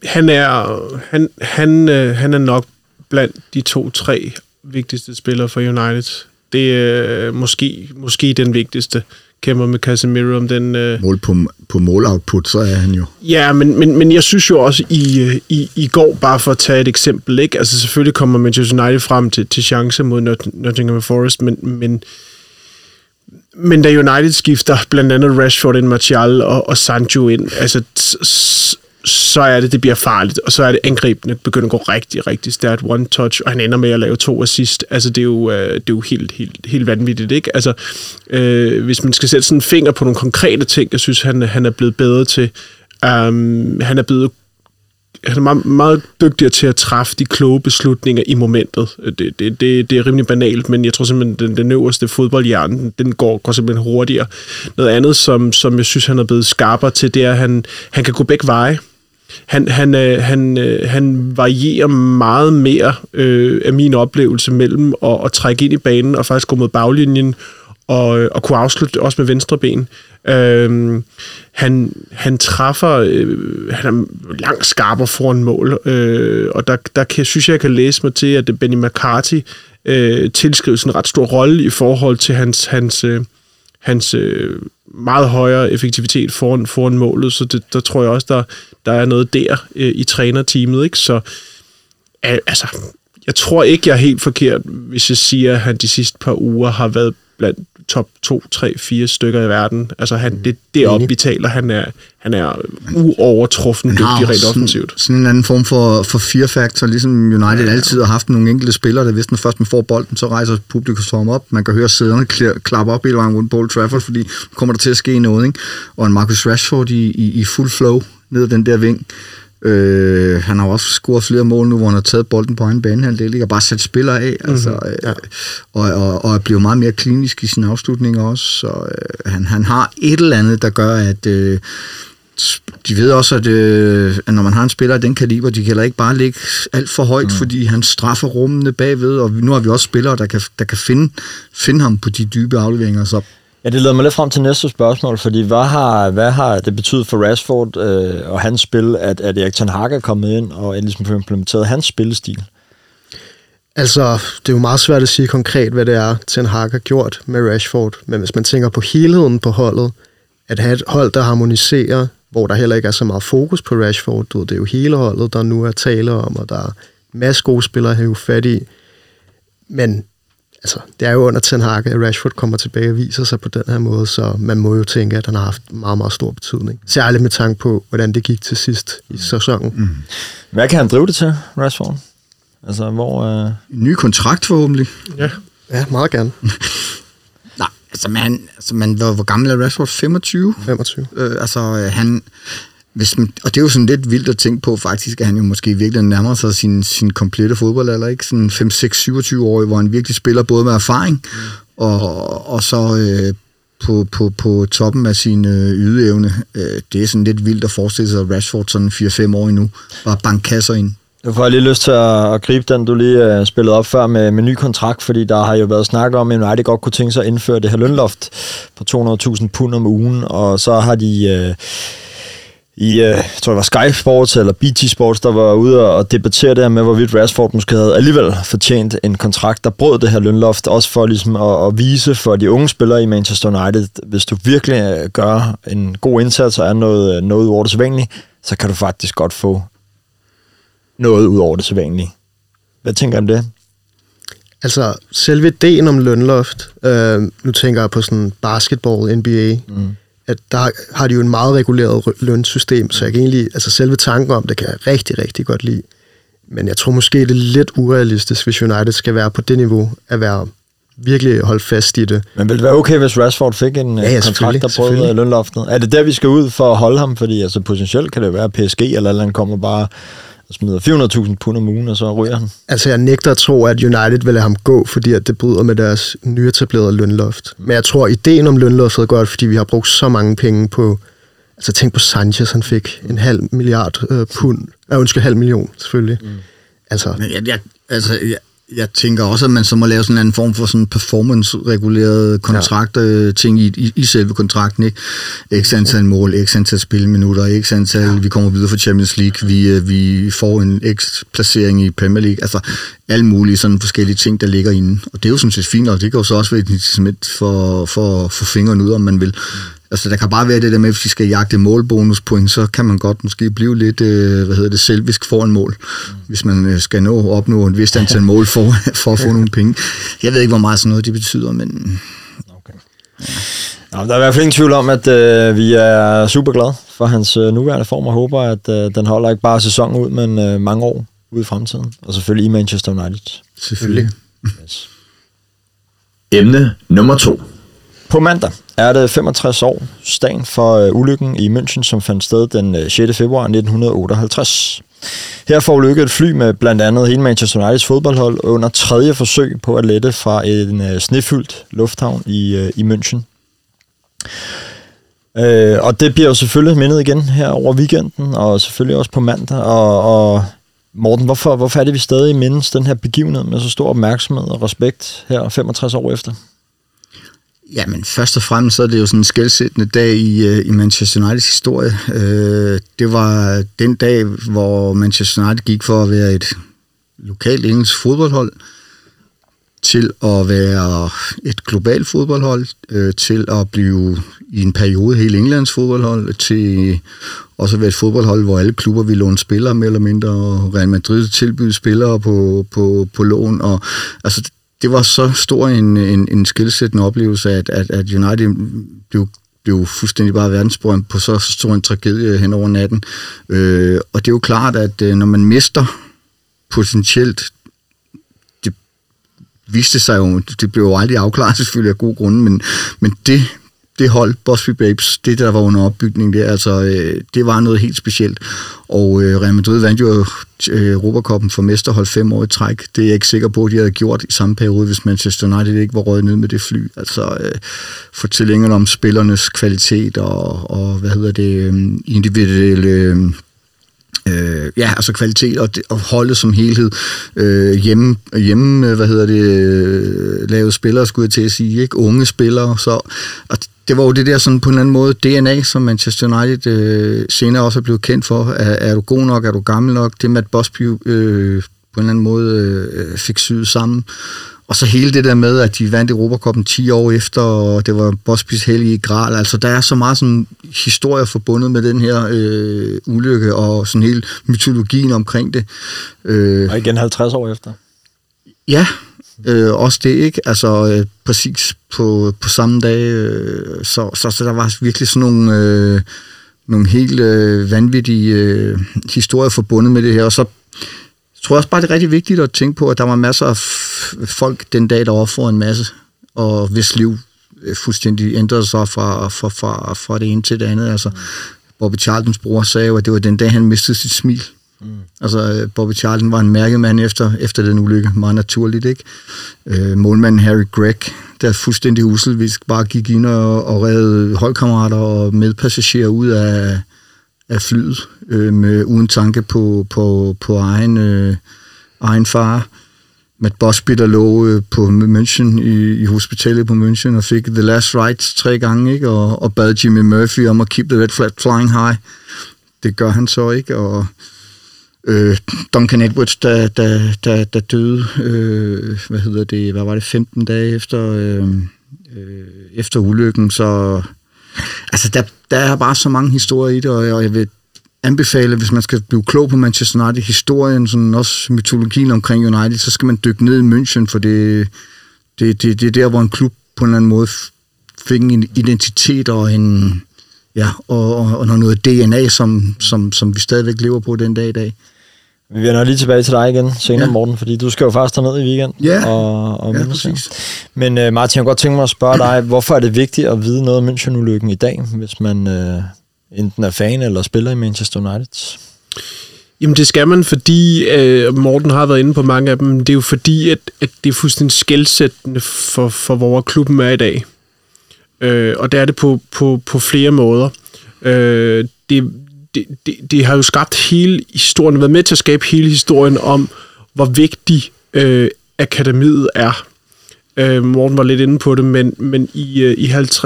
Han er, han, han, han er nok blandt de to-tre vigtigste spiller for United. Det er øh, måske, måske den vigtigste. kæmper med Casemiro om den... Øh... Mål på, på måloutput, så er han jo... Ja, men, men, men jeg synes jo også i, i, i går, bare for at tage et eksempel, ikke? Altså selvfølgelig kommer Manchester United frem til, til chancer mod Nottingham Forest, men... men Men da United skifter blandt andet Rashford ind, Martial og, og Sancho ind, altså, så er det, det bliver farligt, og så er det angribende begynder at gå rigtig, rigtig stærkt one touch, og han ender med at lave to assist. Altså, det er jo, det er jo helt, helt, helt vanvittigt, ikke? Altså, øh, hvis man skal sætte sådan en finger på nogle konkrete ting, jeg synes, han, han er blevet bedre til. Um, han er blevet Han er meget, meget dygtigere til at træffe de kloge beslutninger i momentet. Det, det, det, det er rimelig banalt, men jeg tror simpelthen, den, den øverste fodboldhjerne, den går, går simpelthen hurtigere. Noget andet, som, som jeg synes, han er blevet skarpere til, det er, at han, han kan gå begge veje. Han, han, han, han varierer meget mere øh, af min oplevelse mellem at, at trække ind i banen og faktisk gå mod baglinjen og, og kunne afslutte også med venstre ben. Øhm, han, han træffer øh, han er langt skarper foran mål, øh, og der, der kan, synes jeg, jeg kan læse mig til, at Benny McCarthy øh, tilskrives en ret stor rolle i forhold til hans, hans, øh, hans øh, meget højere effektivitet foran, foran målet, så det, der tror jeg også, der, der er noget der øh, i trænerteamet, ikke? Så øh, altså, jeg tror ikke, jeg er helt forkert, hvis jeg siger, at han de sidste par uger har været blandt top to, tre, fire stykker i verden. Altså, han, det deroppe, vi taler, han er, han er uovertruffen han dygtig rent offensivt. Sådan en anden form for, for fear factor, ligesom United ja. altid har haft nogle enkelte spillere, der hvis man først man får bolden, så rejser publikum op. Man kan høre sæderne klappe op hele vejen rundt på Old Trafford, fordi kommer der til at ske noget, ikke? Og en Marcus Rashford i, i, i fuld flow ned ad den der ving. Øh, han har også scoret flere mål nu, hvor han har taget bolden på egen banehalvdel og bare sat spillere af, altså, mm-hmm. ja. øh, og, og, og er blevet meget mere klinisk i sine afslutninger også, så øh, han, han har et eller andet, der gør, at øh, de ved også, at, øh, at når man har en spiller af den kaliber, de kan heller ikke bare ligge alt for højt, mm. fordi han straffer rummene bagved, og nu har vi også spillere, der kan, der kan finde, finde ham på de dybe afleveringer, så ja, det leder mig lidt frem til næste spørgsmål, fordi hvad har, hvad har det betydet for Rashford øh, og hans spil, at, at Erik ten Hag er kommet ind og ligesom får implementeret hans spillestil? Altså, det er jo meget svært at sige konkret, hvad det er, ten Hag har gjort med Rashford, men hvis man tænker på helheden på holdet, at have et hold, der harmoniserer, hvor der heller ikke er så meget fokus på Rashford, det er jo hele holdet, der nu er tale om, og der er masser gode spillere at have fat i, men altså, det er jo under Ten Hag, at Rashford kommer tilbage og viser sig på den her måde, så man må jo tænke, at han har haft meget, meget stor betydning. Særligt med tanke på, hvordan det gik til sidst i sæsonen. Mm. Hvad kan han drive det til, Rashford? Altså, hvor... Øh... En ny kontrakt, forhåbentlig. Ja, ja meget gerne. Nej, altså, man, altså man, hvor, hvor gammel er Rashford? femogtyve? femogtyve. Øh, altså, han... Hvis man, og det er jo sådan lidt vildt at tænke på faktisk, at han jo måske virkelig nærmer sig sin, sin komplette fodboldalder, ikke? Sådan fem, seks, syvogtyve-årig, hvor han virkelig spiller både med erfaring, og, og så øh, på, på, på toppen af sin øh, ydeevne. Øh, det er sådan lidt vildt at forestille sig, at Rashford sådan fire-fem år endnu, bare banke kasser ind. Jeg får lige lyst til at, at gribe den, du lige uh, spillede op før med, med ny kontrakt, fordi der har jo været snakket om, at United godt kunne tænke sig at indføre det her lønloft på to hundrede tusind pund om ugen, og så har de... Uh, I, jeg tror, det var Sky Sports eller B T Sports, der var ude og debattere det her med, hvorvidt Rashford måske havde alligevel fortjent en kontrakt, der brød det her lønloft, også for ligesom at, at vise for de unge spillere i Manchester United, hvis du virkelig gør en god indsats og er noget, noget ud over det sædvanlige, så kan du faktisk godt få noget ud over det sædvanlige. Hvad tænker du om det? Altså, selve ideen om lønloft, øh, nu tænker jeg på sådan basketball, N B A, mm. at der har de jo en meget reguleret lønsystem, så jeg kan egentlig, altså selve tanken om det kan jeg rigtig, rigtig godt lide. Men jeg tror måske, det er lidt urealistisk, hvis United skal være på det niveau, at være virkelig holde fast i det. Men vil det være okay, hvis Rashford fik en ja, ja, kontrakt, der prøvede lønloftet? Er det der, vi skal ud for at holde ham? Fordi altså, potentielt kan det være, at P S G eller eller andet kommer bare og smider fire hundrede tusind pund om ugen, og så ryger han. Altså, jeg nægter at tro, at United vil lade ham gå, fordi at det bryder med deres nyetablerede lønloft. Men jeg tror, ideen om lønloftet er godt, fordi vi har brugt så mange penge på... Altså, tænk på Sanchez, han fik en halv milliard øh, pund... Øh, undskyld, halv million, selvfølgelig. Mm. Altså... Men jeg, jeg, altså jeg, Jeg tænker også, at man så må lave sådan en anden form for sådan performance-reguleret kontrakt-ting ja. i, i, i selve kontrakten, ikke? X antal mål, x antal spilminutter, x antal, ja. vi kommer videre fra Champions League, vi, vi får en x-placering i Premier League, altså alle mulige sådan forskellige ting, der ligger inde. Og det er jo sådan set fint, og det kan jo så også være et incitament for, for at få fingeren ud, om man vil. Altså, der kan bare være det der med, at hvis de skal jagte målbonuspoint, så kan man godt måske blive lidt, øh, hvad hedder det, selvisk foran mål, hvis man skal nå at opnå en vist antal mål for, for at få nogle penge. Jeg ved ikke, hvor meget sådan noget det betyder, men... Okay. Ja. Nå, der er i hvert fald ingen tvivl om, at øh, vi er super glade for hans øh, nuværende form, og håber, at øh, den holder ikke bare sæsonen ud, men øh, mange år ude i fremtiden. Og selvfølgelig i Manchester United. Selvfølgelig. Yes. Emne nummer to. På mandag er det femogtres års dagen for ulykken i München, som fandt sted den sjette februar nitten otteoghalvtreds. Her forulykkede et fly med blandt andet hele Manchester Uniteds fodboldhold under tredje forsøg på at lette fra en snefyldt lufthavn i, i München. Øh, og det bliver jo selvfølgelig mindet igen her over weekenden, og selvfølgelig også på mandag. Og, og Morten, hvorfor, hvorfor er det, vi stadig mindes den her begivenhed med så stor opmærksomhed og respekt her femogtres år efter? Jamen, først og fremmest så er det jo sådan en skelsættende dag i, i Manchester Uniteds historie. Øh, det var den dag, hvor Manchester United gik for at være et lokalt engelsk fodboldhold, til at være et globalt fodboldhold, øh, til at blive i en periode hele Englands fodboldhold, til også at være et fodboldhold, hvor alle klubber ville låne spillere, mere eller mindre, og Real Madrid tilbyde spillere på, på, på lån, og altså... Det var så stor en, en, en skilsættende oplevelse, at, at, at United blev, blev fuldstændig bare verdensberømt på så stor en tragedie hen over natten. Øh, og det er jo klart, at når man mister potentielt, det viste sig jo, det blev jo aldrig afklaret selvfølgelig af gode grunde, men, men det, det hold, Busby Babes, det der var under opbygning der, altså øh, det var noget helt specielt. Og øh, Real Madrid vandt jo Europacuppen for mesterhold fem år i træk. Det er jeg ikke sikker på, at de havde gjort i samme periode, hvis Manchester United ikke var røget ned med det fly. Altså øh, fortællingerne om spillernes kvalitet og, og hvad hedder det, individuelle... Øh, Øh, ja, altså kvalitet og, og holdet som helhed, øh, hjemme, hjemme, hvad hedder det, øh, lavede spillere, skulle jeg til at sige, ikke? Unge spillere, så, og det var jo det der sådan på en eller anden måde D N A, som Manchester United øh, senere også er blevet kendt for. Er, er du god nok, er du gammel nok? Det Matt Busby øh, på en eller anden måde øh, fik syet sammen. Og så hele det der med, at de vandt Europacuppen ti år efter, og det var Busbys hellige gral. Altså, der er så meget sådan historier forbundet med den her øh, ulykke, og sådan hele mytologien omkring det. Øh, og igen halvtreds år efter. Ja, øh, også det, ikke? Altså, øh, præcis på, på samme dag. Øh, så, så, så der var virkelig sådan nogle, øh, nogle helt øh, vanvittige øh, historier forbundet med det her, og så... Jeg tror også bare, det er rigtig vigtigt at tænke på, at der var masser af folk den dag, der offrede en masse, og hvis liv fuldstændig ændrede sig fra, fra, fra, fra det ene til det andet. Altså, Bobby Charltons bror sagde jo, at det var den dag, han mistede sit smil. Mm. Altså, Bobby Charlton var en mærkemand efter, efter den ulykke, meget naturligt, ikke? Øh, målmanden Harry Gregg, der fuldstændig uselvisk bare gik ind og, og redde holdkammerater og medpassagerer ud af... af flyet, øh, med, uden tanke på, på, på egen, øh, egen far. Matt Busby, der lå øh, på München, i, i hospitalet på München, og fik the last rites tre gange, ikke? Og, og bad Jimmy Murphy om at keep the red flag flying high. Det gør han så ikke, og øh, Duncan Edwards, der, der, der, der døde, øh, hvad hedder det, hvad var det, femten dage efter, øh, øh, efter ulykken, så... Altså, der, der er bare så mange historier i det, og jeg vil anbefale, hvis man skal blive klog på Manchester United, historien, sådan også mytologien omkring United, så skal man dykke ned i München, for det, det, det, det er der, hvor en klub på en eller anden måde fik en identitet og en, ja, og, og, og noget D N A, som, som, som vi stadigvæk lever på den dag i dag. Vi vender lige tilbage til dig igen senere, ja. Morten, fordi du skal jo faktisk derned i weekenden. Ja, og, og ja, præcis. Men uh, Martin, jeg kunne godt tænke mig at spørge dig, hvorfor er det vigtigt at vide noget om München-ulykken i dag, hvis man uh, enten er fan eller spiller i Manchester United? Jamen det skal man, fordi, uh, Morten har været inde på mange af dem, det er jo fordi, at, at det er fuldstændig skelsættende for, for hvor klubben er i dag. Uh, og det er det på, på, på flere måder. Uh, det Det, det, det har jo skabt hele historien, været med til at skabe hele historien om, hvor vigtig øh, akademiet er. Øh, Morten var lidt inde på det, men, men i, øh,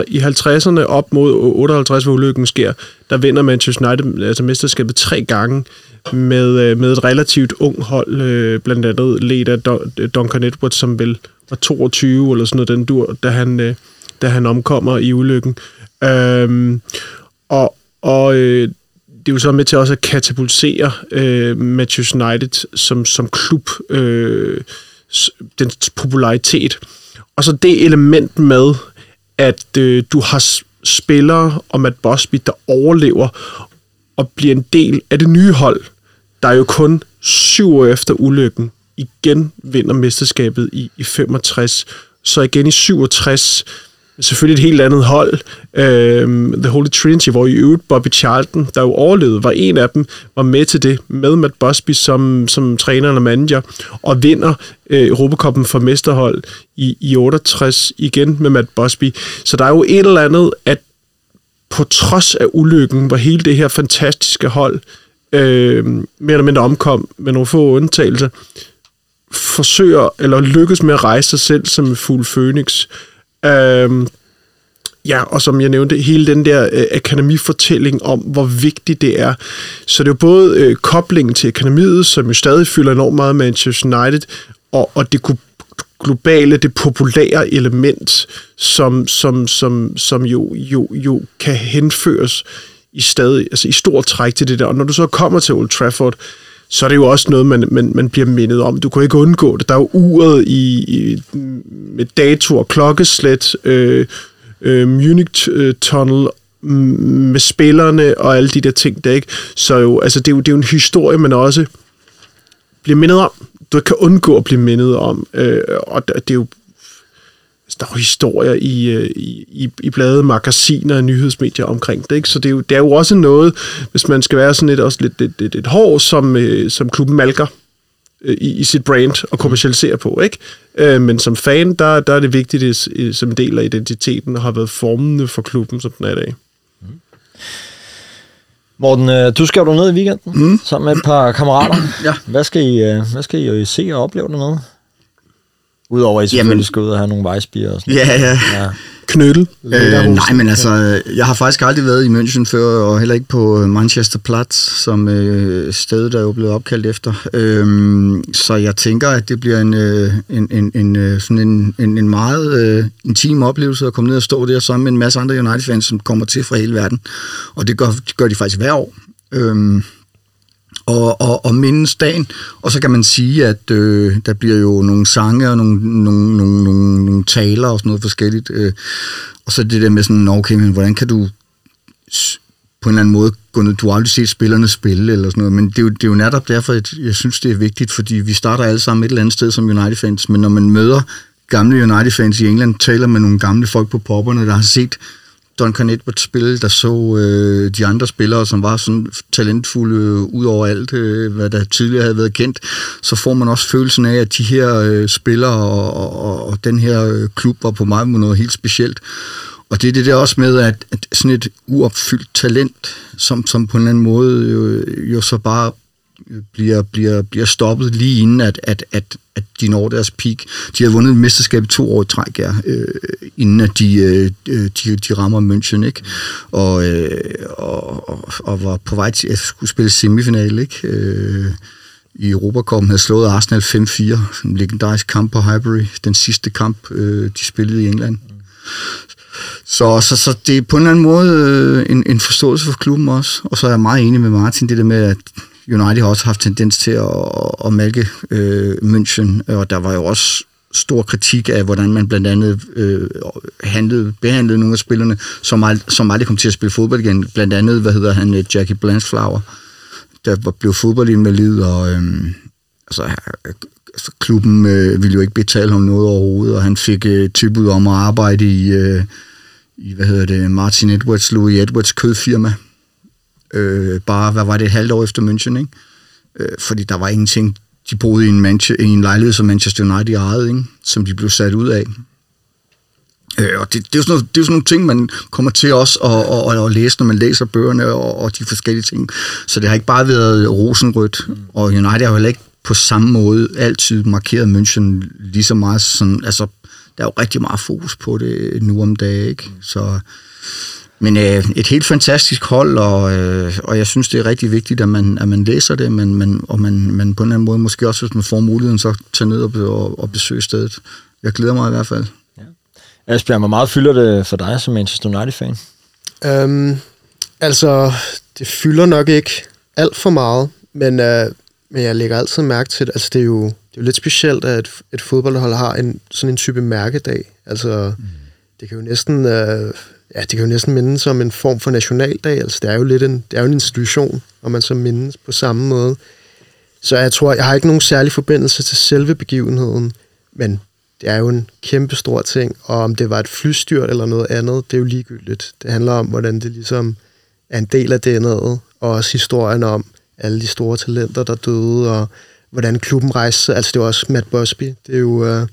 i, halvtredserne op mod otteoghalvtreds, hvor ulykken sker, der vinder Manchester United altså mesterskabet tre gange med, øh, med et relativt ung hold, øh, blandt andet ledt af Do- Duncan Edwards, som vel var toogtyve eller sådan noget, den dur, da han, øh, da han omkommer i ulykken. Øh, og og øh, det er jo så med til også at katapultere øh, Manchester United som, som klub, øh, dens popularitet. Og så det element med, at øh, du har spillere og Matt Busby, der overlever og bliver en del af det nye hold, der jo kun syv år efter ulykken igen vinder mesterskabet i, i femogtres. Så igen i syvogtres, selvfølgelig et helt andet hold, øh, The Holy Trinity, hvor i øvrigt Bobby Charlton, der jo overlevede, var en af dem, var med til det, med Matt Busby som, som træner eller manager, og vinder øh, Europacupen for mesterhold i, i otteogtres igen med Matt Busby. Så der er jo et eller andet, at på trods af ulykken, hvor hele det her fantastiske hold øh, mere eller mindre omkom, med nogle få undtagelser, forsøger eller lykkes med at rejse sig selv som en fugl fønix. Øhm, ja, og som jeg nævnte, hele den der øh, akademifortælling om, hvor vigtigt det er. Så det er jo både øh, koblingen til akademiet, som jo stadig fylder enormt meget Manchester United, og, og det globale, det populære element, som, som, som, som jo, jo, jo kan henføres i, stadig, altså i stort træk til det der. Og når du så kommer til Old Trafford, så er det jo også noget, man, man, man bliver mindet om. Du kan ikke undgå det. Der er jo uret i, i, med dato og klokkeslæt, øh, øh, Munich øh, Tunnel m- med spillerne og alle de der ting, der ikke. Så jo, altså, det, er jo, det er jo en historie, man også bliver mindet om. Du kan undgå at blive mindet om. Øh, og det er jo, der er jo historier i, i, i blade, magasiner og nyhedsmedier omkring det, ikke? Så det er, jo, det er jo også noget, hvis man skal være sådan lidt, også lidt, lidt, lidt, lidt hård, som, øh, som klubben malker øh, i, i sit brand og kommercialiserer på, ikke? Øh, men som fan, der, der er det vigtigt, det, som del af identiteten, og har været formende for klubben, som den er i dag. Mm. Morten, du skal jo ned i weekenden, mm. sammen med et par kammerater. Ja. Hvad skal I, hvad skal I se og opleve dernede? Udover at I selvfølgelig Jamen, skal ud og have nogle vejsbier og sådan noget. Ja, ja. ja. Knøttel? Øh, nej, men altså, jeg har faktisk aldrig været i München før, og heller ikke på Manchester Platz, som øh, sted, der er jo blevet opkaldt efter. Øh, så jeg tænker, at det bliver en, øh, en, en, en, sådan en, en, en meget øh, intim oplevelse at komme ned og stå der sammen med en masse andre United-fans, som kommer til fra hele verden. Og det gør, det gør de faktisk hver år. Øh, Og, og, og mindes dagen, og så kan man sige, at øh, der bliver jo nogle sange og nogle, nogle, nogle, nogle, nogle taler og sådan noget forskelligt, øh. og så det der med sådan, okay, men hvordan kan du på en eller anden måde gå ned, du har aldrig set spillerne spille eller sådan noget, men det er jo, det er jo netop derfor, at jeg synes, det er vigtigt, fordi vi starter alle sammen et eller andet sted som United-fans, men når man møder gamle United-fans i England, taler med nogle gamle folk på popperne, der har set Duncan Edwards spille, der så øh, de andre spillere, som var sådan talentfulde øh, ud over alt, øh, hvad der tidligere havde været kendt, så får man også følelsen af, at de her øh, spillere og, og, og den her øh, klub var på mig med noget helt specielt. Og det er det der også med, at, at sådan et uopfyldt talent, som, som på en eller anden måde jo, jo så bare bliver, bliver, bliver stoppet lige inden, at, at, at, at de når deres peak. De har vundet mesterskabet to år i træk, ja, øh, inden at de, øh, de, de rammer München, ikke? Og, øh, og, og, og var på vej til at skulle spille semifinale, ikke? Øh, i Europacupen havde slået Arsenal fem fire, en legendarisk kamp på Highbury, den sidste kamp, øh, de spillede i England. Så, så, så det er på en eller anden måde en, en forståelse for klubben også, og så er jeg meget enig med Martin, det der med, at United har også haft tendens til at, at malke øh, München, og der var jo også stor kritik af, hvordan man blandt andet øh, handlede, behandlede nogle af spillerne, som, ald- som aldrig kom til at spille fodbold igen. Blandt andet, hvad hedder han, Jackie Blanchflower, der blev fodboldinvalid, og øh, altså, klubben øh, ville jo ikke betale ham noget overhovedet, og han fik øh, tilbud om at arbejde i, øh, i hvad hedder det, Martin Edwards, Louis Edwards kødfirma. Øh, bare, hvad var det, et halvt år efter München, ikke? Øh, fordi der var ingenting. De boede i en, manche, i en lejlighed, som Manchester United ejede, ikke? Som de blev sat ud af. Øh, og det, det, er sådan noget, det er sådan nogle ting, man kommer til også at, at, at, at læse, når man læser bøgerne og, og de forskellige ting. Så det har ikke bare været rosenrødt, og United har heller ikke på samme måde altid markeret München lige så meget sådan, altså der er jo rigtig meget fokus på det nu om dagen, ikke? Så, men øh, et helt fantastisk hold, og, øh, og jeg synes, det er rigtig vigtigt, at man, at man læser det, men, man, og man, man på en eller anden måde, måske også hvis man får muligheden, så tager ned og, og, og besøger stedet. Jeg glæder mig i hvert fald. Ja. Asbjørn, hvor meget fylder det for dig som Manchester United-fan? Øhm, altså, det fylder nok ikke alt for meget, men, øh, men jeg lægger altid mærke til det. Altså, det er jo... Det er jo lidt specielt, at et fodboldhold har en, sådan en type mærkedag. Altså, mm. det kan jo næsten, øh, ja, det kan jo næsten mindes om en form for nationaldag. Altså, det er jo lidt en, det er jo en institution, og man så mindes på samme måde. Så jeg tror, jeg har ikke nogen særlig forbindelse til selve begivenheden, men det er jo en kæmpe stor ting, og om det var et flystyrt eller noget andet, det er jo ligegyldigt. Det handler om, hvordan det ligesom er en del af D N A'et, og også historien om alle de store talenter, der døde, og hvordan klubben rejste. Altså det var også Matt Busby. Det er jo, øh, det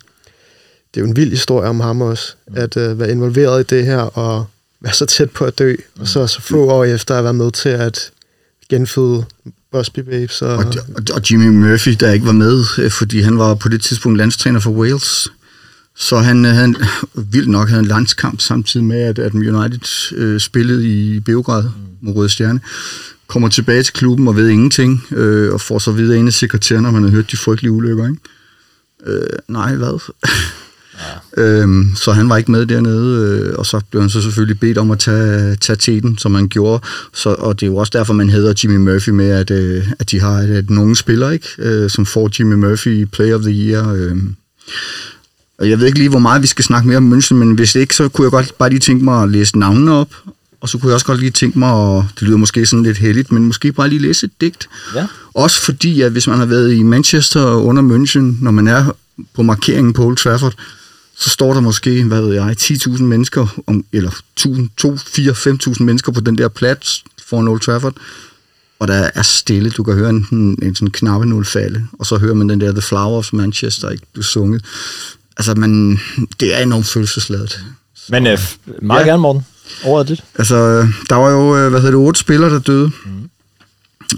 er jo en vild historie om ham også, at øh, være involveret i det her, og være så tæt på at dø, og så, så få år efter at være med til at genføde Busby Babes. Og, og, og, og Jimmy Murphy, der ikke var med, fordi han var på det tidspunkt landstræner for Wales. Så han havde, vildt nok, havde en landskamp samtidig med, at, at United øh, spillede i Beograd mod Røde Stjerne. Kommer tilbage til klubben og ved ingenting, øh, og får så videre en af sekretæren, når man har hørt de frygtelige ulykker, ikke? Øh, nej, hvad? Ja. øhm, så han var ikke med dernede, øh, og så blev han så selvfølgelig bedt om at tage, tage teten, som han gjorde, så, og det er jo også derfor, man hedder Jimmy Murphy med, at, øh, at de har et nogen spiller, ikke? Øh, som får Jimmy Murphy Player of the Year. Øh. Og jeg ved ikke lige, hvor meget vi skal snakke mere om München, men hvis ikke, så kunne jeg godt bare lige tænke mig at læse navnene op. Og så kunne jeg også godt lige tænke mig, og det lyder måske sådan lidt heldigt, men måske bare lige læse et digt. Ja. Også fordi, at hvis man har været i Manchester under München, når man er på markeringen på Old Trafford, så står der måske, hvad ved jeg, ti tusind mennesker, eller to, fire, fem tusind mennesker på den der plads foran Old Trafford, og der er stille. Du kan høre en, en sådan knappenål falde, og så hører man den der The Flower of Manchester, ikke, blive sunget. Altså, man, det er enormt følelsesladet. Men øh, meget ja. Gerne, Morten. Over det. Altså, der var jo, hvad hedder det, otte spillere, der døde. Mm.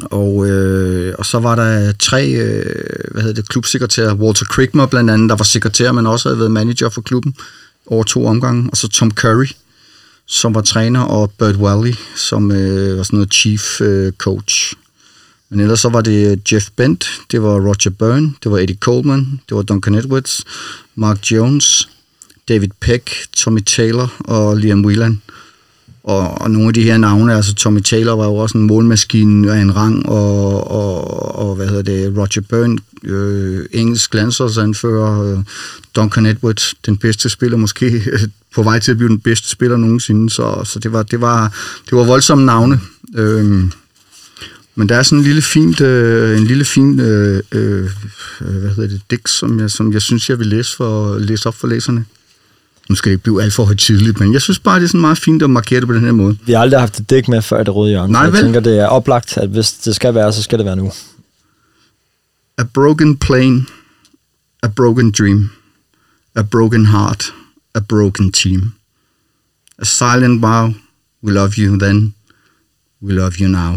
Og, øh, og så var der tre, øh, hvad hedder det, klubsekretærer. Walter Crigmore blandt andet, der var sekretær, men også havde været manager for klubben over to omgange. Og så Tom Curry, som var træner, og Bert Wally, som øh, var sådan noget chief øh, coach. Men ellers så var det Jeff Bent, det var Roger Byrne, det var Eddie Coleman, det var Duncan Edwards, Mark Jones, David Peck, Tommy Taylor og Liam Whelan. Og, og nogle af de her navne, altså Tommy Taylor var jo også en målmaskine af en rang, og, og, og hvad hedder det, Roger Byrne, øh, engelsk landsholdsanfører, øh, Duncan Edwards, den bedste spiller måske, øh, på vej til at blive den bedste spiller nogensinde, så, så det, var, det, var, det var voldsomme navne. Øh, men der er sådan en lille fint, øh, en lille fint, øh, øh, hvad hedder det, digt, som jeg, som jeg synes, jeg vil læse, for, læse op for læserne. Nu skal det ikke blive alt for højtideligt, men jeg synes bare, det er sådan meget fint at markere det på den her måde. Vi har aldrig haft et dæk med før i det røde hjørne. Nej, vel? Jeg tænker, det er oplagt, at hvis det skal være, så skal det være nu. A broken plane, a broken dream, a broken heart, a broken team. A silent wow, we love you then, we love you now.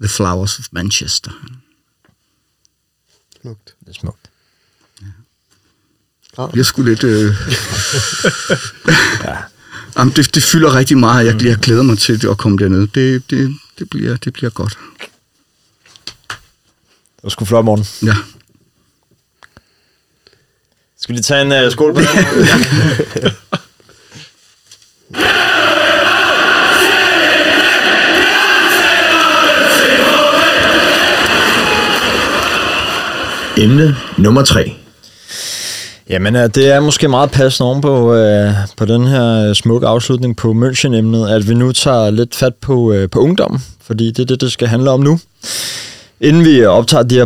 The Flowers of Manchester. Smukt. Det er smukt. Jeg skulle lidt... Øh... ja. Jamen, det, det fylder rigtig meget, jeg, jeg glæder mig til at komme dernede. Det, det, det, bliver, det bliver godt. Det var sgu flot, Morten. Ja. Skal vi tage en uh, skål på det? Emne nummer tre. Jamen, det er måske meget passende oven på, øh, på den her smukke afslutning på München-emnet, at vi nu tager lidt fat på, øh, på ungdommen, fordi det er det, det skal handle om nu. Inden vi optager de her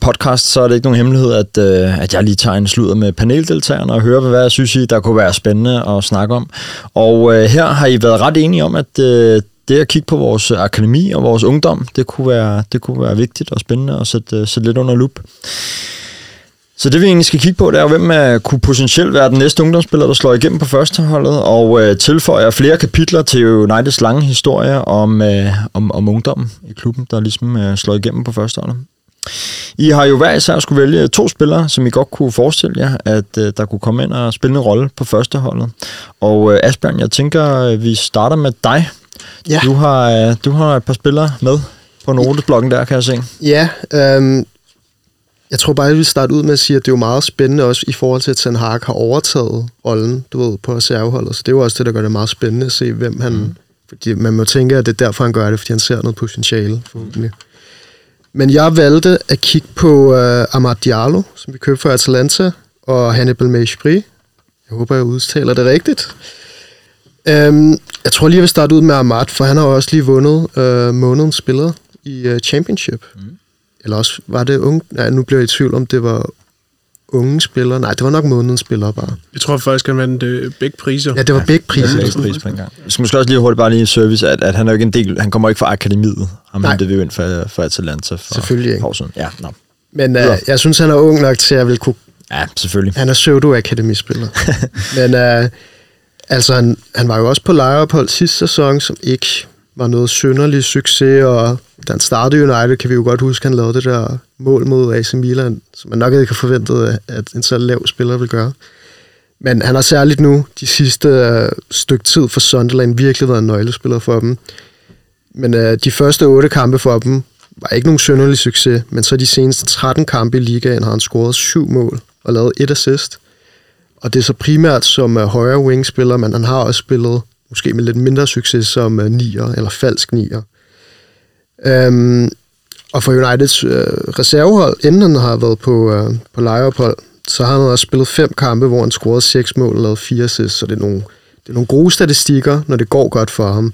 podcasts, så er det ikke nogen hemmelighed, at, øh, at jeg lige tager en sludder med paneldeltagerne og hører, hvad jeg synes, I, der kunne være spændende at snakke om. Og øh, her har I været ret enige om, at øh, det at kigge på vores akademi og vores ungdom, det kunne være, det kunne være vigtigt og spændende at sætte, øh, sætte lidt under lup. Så det vi egentlig skal kigge på, det er jo, hvem uh, kunne potentielt være den næste ungdomsspiller, der slår igennem på førsteholdet, og uh, tilføjer flere kapitler til Uniteds lange historie om, uh, om, om ungdommen i klubben, der ligesom uh, slår igennem på førsteholdet. I har jo hver især skulle vælge to spillere, som I godt kunne forestille jer, at øh, der kunne komme ind og spille en rolle på førsteholdet. Og øh, Asbjørn, jeg tænker, vi starter med dig. Ja. Du har, øh, du har et par spillere med på noteblokken der, kan jeg se. Ja, øhm, jeg tror bare, at jeg vil starte ud med at sige, at det er jo meget spændende også i forhold til, at Ten Hag har overtaget rollen, du ved, på reserveholdet. Så det er jo også det, der gør det meget spændende at se, hvem han... Mm. Fordi man må tænke, at det er derfor, han gør det, fordi han ser noget potentiale, forhåbentlig. Men jeg valgte at kigge på øh, Amad Diallo, som vi købte for Atalanta, og Hannibal Mejbri. Jeg håber, jeg udtaler det rigtigt. Øhm, jeg tror lige, jeg vil starte ud med Amad, for han har også lige vundet øh, månedens spiller i øh, Championship. Mm. Eller også var det unge... Nej, nu bliver jeg i tvivl om, det var unge spillere. Nej, det var nok månedens spillere bare. Jeg tror faktisk, han vandt øh, begge priser. Ja, det var ja, begge priser. Det var begge priser engang. Jeg skal måske også lige hurtigt bare lige i service, at, at han er jo ikke en del... Han kommer ikke fra akademiet. Han hentede vi jo ind fra, fra Atalanta for selvfølgelig ikke. Ja, no. Men øh, jeg synes, han er ung nok til, at jeg vil kunne... Ja, selvfølgelig. Han er pseudo-akademispiller. Men øh, altså, han, han var jo også på lejeophold sidste sæson, som ikke var noget synderlig succes, og da han startede United, kan vi jo godt huske, han lavede det der mål mod A C Milan, som man nok ikke har forventet, at en så lav spiller vil gøre. Men han har særligt nu, de sidste øh, stykke tid for Sunderland, virkelig været en nøglespiller for dem. Men øh, de første otte kampe for dem var ikke nogen synderlig succes, men så de seneste tretten kampe i ligaen har han scoret syv mål og lavet et assist. Og det er så primært som øh, højre wing-spiller, men han har også spillet måske med lidt mindre succes som øh, nier eller falsk nier. Øhm, og for Uniteds øh, reservehold, inden han har været på, øh, på lejeophold, så har han også spillet fem kampe, hvor han scorede seks mål og lavede fire assists, så det er, nogle, det er nogle gode statistikker, når det går godt for ham.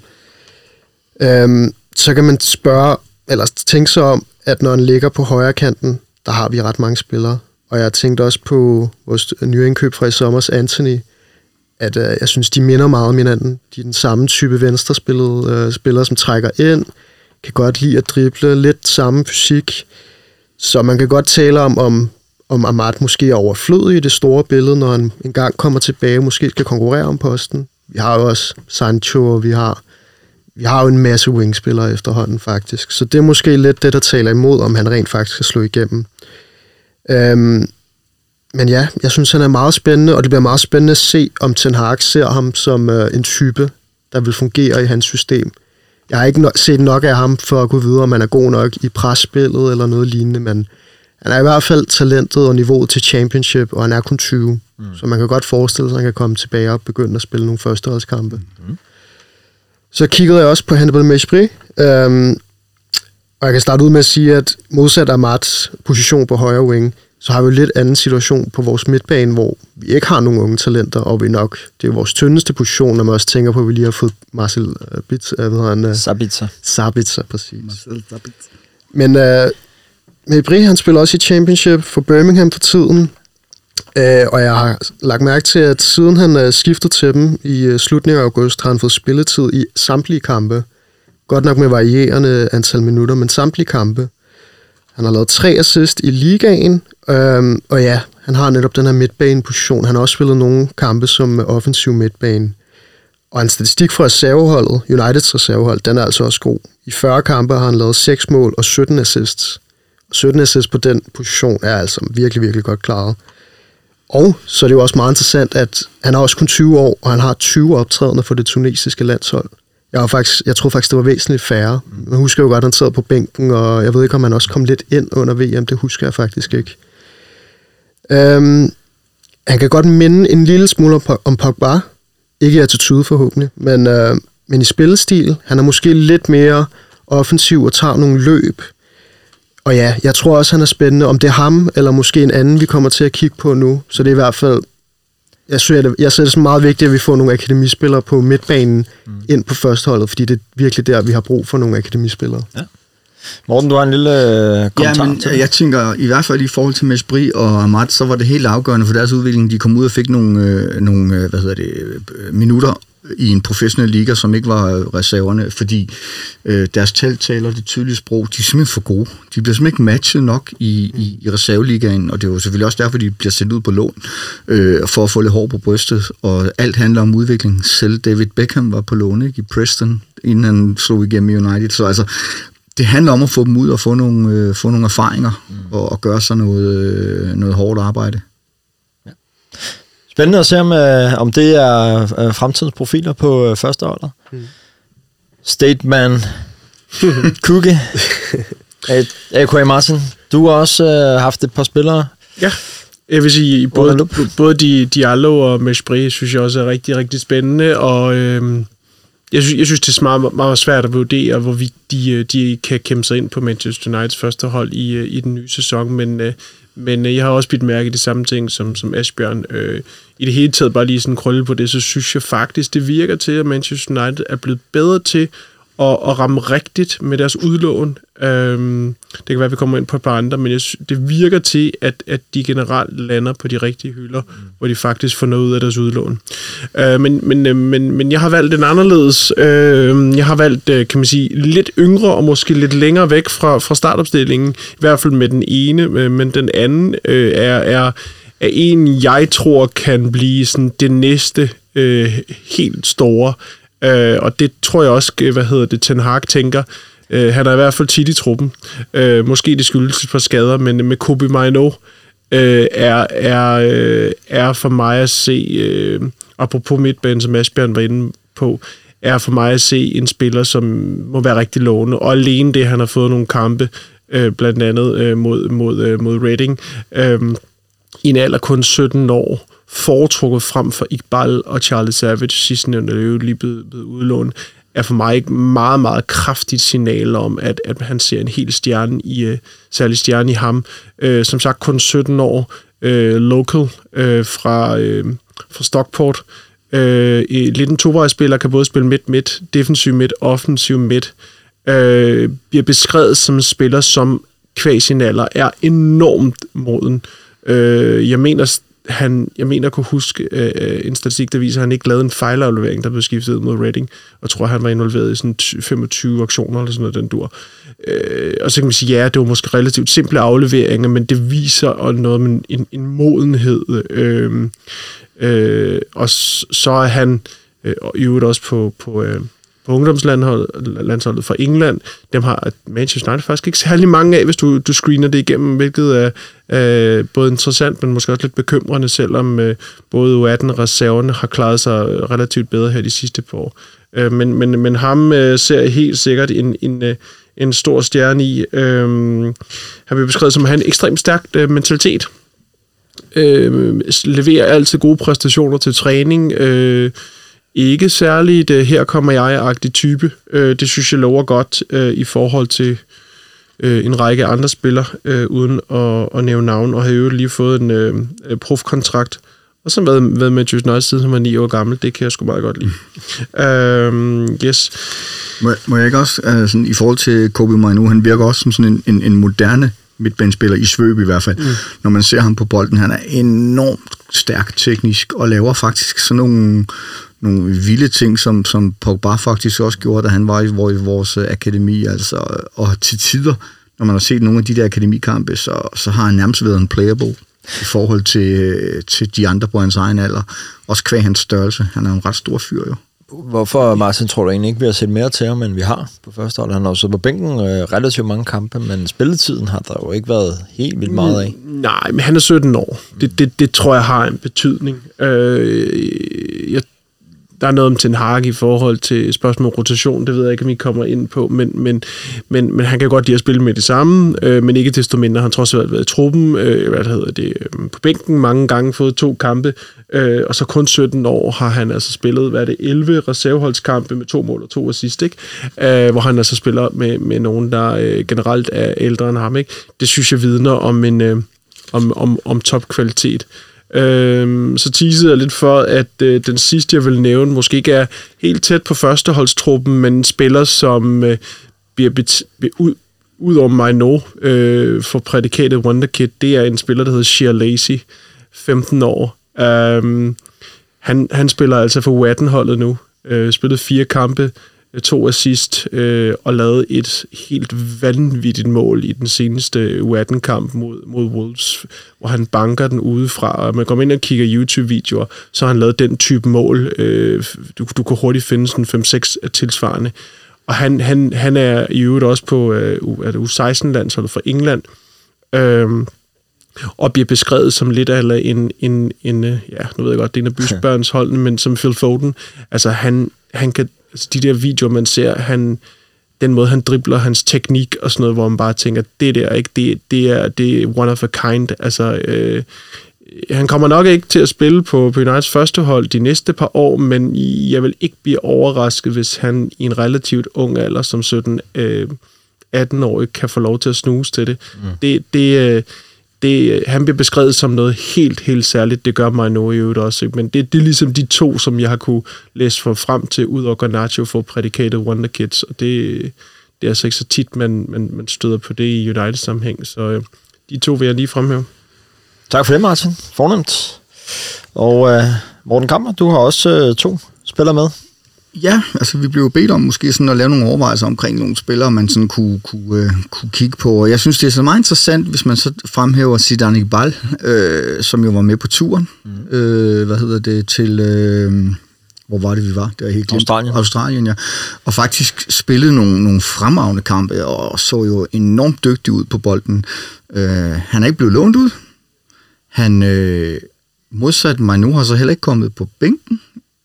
Øhm, så kan man spørge, eller tænke sig om, at når han ligger på højre kanten, der har vi ret mange spillere. Og jeg tænkte også på vores nye indkøb fra i sommers, Anthony, at øh, jeg synes, de minder meget om hinanden. De er den samme type venstrespillede øh, spillere, som trækker ind, kan godt lide at drible, lidt samme fysik. Så man kan godt tale om, om, om Amad måske er overflødig i det store billede, når han engang kommer tilbage, måske skal konkurrere om posten. Vi har jo også Sancho, og vi har, vi har jo en masse wingspillere efterhånden faktisk. Så det er måske lidt det, der taler imod, om han rent faktisk skal slå igennem. Øhm, men ja, jeg synes, han er meget spændende, og det bliver meget spændende at se, om Ten Hag ser ham som øh, en type, der vil fungere i hans system. Jeg har ikke no- set nok af ham for at kunne vide, om han er god nok i presspillet eller noget lignende, men han er i hvert fald talentet og niveauet til Championship, og han er kun tyve, mm. så man kan godt forestille sig, at han kan komme tilbage og begynde at spille nogle førsteholdskampe. Mm. Så kiggede jeg også på Hannibal Mejbri, øhm, og jeg kan starte ud med at sige, at modsat Amads position på højre wing, så har vi jo lidt anden situation på vores midtbane, hvor vi ikke har nogen unge talenter, og vi nok, det er vores tyndeste position, når man også tænker på, at vi lige har fået Marcel uh, Sabitzer. Sabitzer, præcis. Marcel Sabitzer. Men uh, Mejbri, han spiller også i Championship for Birmingham for tiden, uh, og jeg har lagt mærke til, at siden han uh, skiftede til dem i uh, slutningen af august, har han fået spilletid i samtlige kampe. Godt nok med varierende antal minutter, men samtlige kampe. Han har lavet tre assist i ligaen, øhm, og ja, han har netop den her midtbaneposition. Han har også spillet nogle kampe som offensiv midtbane. Og en statistik fra reserveholdet, Uniteds reservehold, den er altså også god. I fyrre kampe har han lavet seks mål og sytten assists. Og sytten assists på den position er altså virkelig, virkelig godt klaret. Og så er det jo også meget interessant, at han er også kun tyve år, og han har tyve optrædende for det tunesiske landshold. Jeg, var faktisk, jeg tror faktisk, det var væsentligt færre. Man husker jo godt, at han sad på bænken, og jeg ved ikke, om han også kom lidt ind under V M. Det husker jeg faktisk ikke. Øhm, han kan godt minde en lille smule om Pogba. Ikke i attitude forhåbentlig, men, øh, men i spillestil. Han er måske lidt mere offensiv og tager nogle løb. Og ja, jeg tror også, han er spændende. Om det er ham, eller måske en anden, vi kommer til at kigge på nu. Så det er i hvert fald... Jeg synes, det, jeg synes, det er meget vigtigt, at vi får nogle akademispillere på midtbanen mm. ind på førsteholdet, fordi det er virkelig der, vi har brug for nogle akademispillere. Ja. Morten, du har en lille kommentar. Ja, men til jeg tænker, i hvert fald i forhold til Mejbri og Amad, så var det helt afgørende for deres udvikling. De kom ud og fik nogle, øh, nogle hvad hedder det, minutter i en professionel liga, som ikke var reserverne, fordi øh, deres tal taler det tydelige sprog. De er simpelthen for gode. De bliver simpelthen ikke matchet nok i, i, i reserveligaen, og det er jo selvfølgelig også derfor, de bliver sendt ud på lån, øh, for at få lidt hår på brystet, og alt handler om udvikling. Selv David Beckham var på lån, ikke, i Preston, inden han slog igennem i United, så altså det handler om at få dem ud og få nogle, øh, få nogle erfaringer mm. og, og gøre sig noget, øh, noget hårdt arbejde. Ja. Spændende at se, om, øh, om det er øh, fremtidens profiler på øh, første alder. Mm. Statman Kuke, A K A Martin, du har også øh, haft et par spillere. Ja, jeg vil sige, både, både Diallo og Mejbri synes jeg også er rigtig, rigtig spændende, og øh, jeg, synes, jeg synes, det er meget, meget svært at vurdere, hvorvidt de, de kan kæmpe sig ind på Manchester Uniteds første hold i, i den nye sæson, men, øh, men jeg har også bidt mærke i det samme ting som, som Asbjørn. Øh, I det hele taget bare lige sådan krølle på det, så synes jeg faktisk, det virker til, at Manchester United er blevet bedre til og ramme rigtigt med deres udlån. Øhm, det kan være, at vi kommer ind på et par andre, men jeg sy- det virker til, at, at de generelt lander på de rigtige hylder, mm. hvor de faktisk får noget ud af deres udlån. Øh, men, men, men, men jeg har valgt en anderledes. Øh, jeg har valgt, kan man sige, lidt yngre og måske lidt længere væk fra, fra startopstillingen, i hvert fald med den ene, men den anden øh, er, er, er en, jeg tror kan blive sådan det næste øh, helt store. Uh, og det tror jeg også, hvad hedder det, Ten Hag tænker. Uh, han er i hvert fald tit i truppen. Uh, måske det skyldes et par skader, men med Kobbie Mainoo uh, er, er, er for mig at se, uh, apropos midtbanen, som Asbjørn var inde på, er for mig at se en spiller, som må være rigtig lovende. Og alene det, han har fået nogle kampe, uh, blandt andet uh, mod, mod, uh, mod Reading, uh, i en alder kun sytten år, foretrukket frem for Iqbal og Charles Savage, sidstnævnte er jo lige blevet, blevet udlånt, er for mig et meget, meget kraftigt signal om, at, at han ser en hel stjerne i, særlig stjerne i ham. Øh, som sagt, kun sytten år, øh, local øh, fra, øh, fra Stockport. Øh, lidt en tovejsspiller, kan både spille midt-midt, defensiv midt, offensiv midt. Øh, bliver beskrevet som en spiller, som kvæg sin alder er enormt moden. Øh, jeg mener... Han, jeg mener, jeg kunne huske øh, en statistik, der viser, at han ikke lavede en fejlaflevering, der blev skiftet ud mod Reading, og tror, han var involveret i sådan femogtyve aktioner, eller sådan noget, den dur. Øh, og så kan man sige, ja, det var måske relativt simple afleveringer, men det viser noget med en, en modenhed. Øh, øh, og så er han, øh, og i øvrigt også på... på øh, på ungdomslandsholdet fra England, dem har Manchester United faktisk ikke særlig mange af, hvis du, du screener det igennem, hvilket er øh, både interessant, men måske også lidt bekymrende, selvom øh, både U atten-reserverne har klaret sig relativt bedre her de sidste par år. Øh, men, men, men ham øh, ser helt sikkert en, en, en stor stjerne i. Øh, han bliver beskrevet som at have en ekstremt stærk øh, mentalitet. Øh, leverer altid gode præstationer til træning. Øh, Ikke særligt uh, her kommer jeg-agtig type. Uh, det synes jeg lover godt uh, i forhold til uh, en række andre spillere, uh, uden at, at nævne navn, og har jo lige fået en uh, profkontrakt, og så været med Manchester United siden han var ni år gammel. Det kan jeg sgu meget godt lide. Mm. Uh, yes. Må, må jeg ikke også, altså, i forhold til Kobbie Mainoo, han virker også som sådan en, en, en moderne midtbanespiller, i svøb i hvert fald. Mm. Når man ser ham på bolden, han er enormt stærk teknisk, og laver faktisk sådan nogle... nogle vilde ting, som, som Pogba faktisk også gjorde, da han var i vores akademi, altså, og til tider, når man har set nogle af de der akademikampe, så, så har han nærmest været en playable i forhold til, til de andre på hans egen alder, også kvæg hans størrelse. Han er en ret stor fyr, jo. Hvorfor, Martin, tror du egentlig ikke, vi har set mere til ham, end vi har på første hold? Han har jo siddet på bænken øh, relativt mange kampe, men spilletiden har der jo ikke været helt vildt meget af. Mm, nej, men han er sytten år. Det, det, det tror jeg har en betydning. Øh, jeg Der er noget om Ten Hag i forhold til spørgsmålet rotation, det ved jeg ikke, om I kommer ind på, men, men, men, men han kan godt lide at spille med det samme, øh, men ikke desto mindre, han trods alt været i truppen, øh, hvad hedder det, øh, på bænken mange gange, fået to kampe, øh, og så kun sytten år har han altså spillet, hvad er det, elleve reserveholdskampe med to mål og to assist, ikke? Øh, hvor han altså spiller med, med nogen, der øh, generelt er ældre end ham, ikke? Det synes jeg vidner om, en, øh, om, om, om topkvalitet. Øhm, så teasede jeg lidt for, at øh, den sidste, jeg vil nævne, måske ikke er helt tæt på førsteholdstruppen, men en spiller, som øh, bliver bet- ud, ud over Mainoo øh, for prædikatet Wonderkid, det er en spiller, der hedder Sheer Lazy, femten år. Øhm, han, han spiller altså for U atten-holdet nu. Øh, spillede fire kampe, to assist øh, og lavede et helt vanvittigt mål i den seneste U atten-kamp mod, mod Wolves, hvor han banker den udefra, og man går ind og kigger YouTube-videoer, så har han lavet den type mål. Øh, du, du kan hurtigt finde sådan fem-seks tilsvarende, Og han, han, han er i øvrigt også på U seksten-landsholdet for England, øhm, og bliver beskrevet som lidt eller en, en, en, ja, nu ved jeg godt, det er en af bysbørnsholdene, men som Phil Foden. Altså, han, han kan, altså de der videoer, man ser, han, den måde, han dribler, hans teknik og sådan noget, hvor man bare tænker, det der, ikke, det, det, er, det er one of a kind. Altså, øh, han kommer nok ikke til at spille på, på Uniteds første hold de næste par år, men jeg vil ikke blive overrasket, hvis han i en relativt ung alder, som sytten atten-årig, kan få lov til at snuse til det. Mm. det, det, det han bliver beskrevet som noget helt, helt særligt. Det gør Mainoo i øvrigt også. Ikke? Men det, det er ligesom de to, som jeg har kunne læse for frem til, ud over Garnacho for prædikatet Wonderkids. Og det, det er altså ikke så tit, man, man, man støder på det i United-sammenhæng. Så de to vil jeg lige fremhæve. Tak for det, Martin. Fornemt. Og øh, Morten Kamper, du har også øh, to spillere med. Ja, altså vi blev bedt om måske sådan at lave nogle overvejelser omkring nogle spillere, man sådan kunne, kunne, øh, kunne kigge på. Og jeg synes, det er så meget interessant, hvis man så fremhæver Zidane Iqbal, øh, som jo var med på turen. Mm. Øh, hvad hedder det? Til... Øh, hvor var det, vi var? Det var helt Australien. Australien, ja. Og faktisk spillede nogle, nogle fremragende kampe, og så jo enormt dygtig ud på bolden. Øh, han er ikke blevet lånt ud. Han øh, modsat Mainoo har så heller ikke kommet på bænken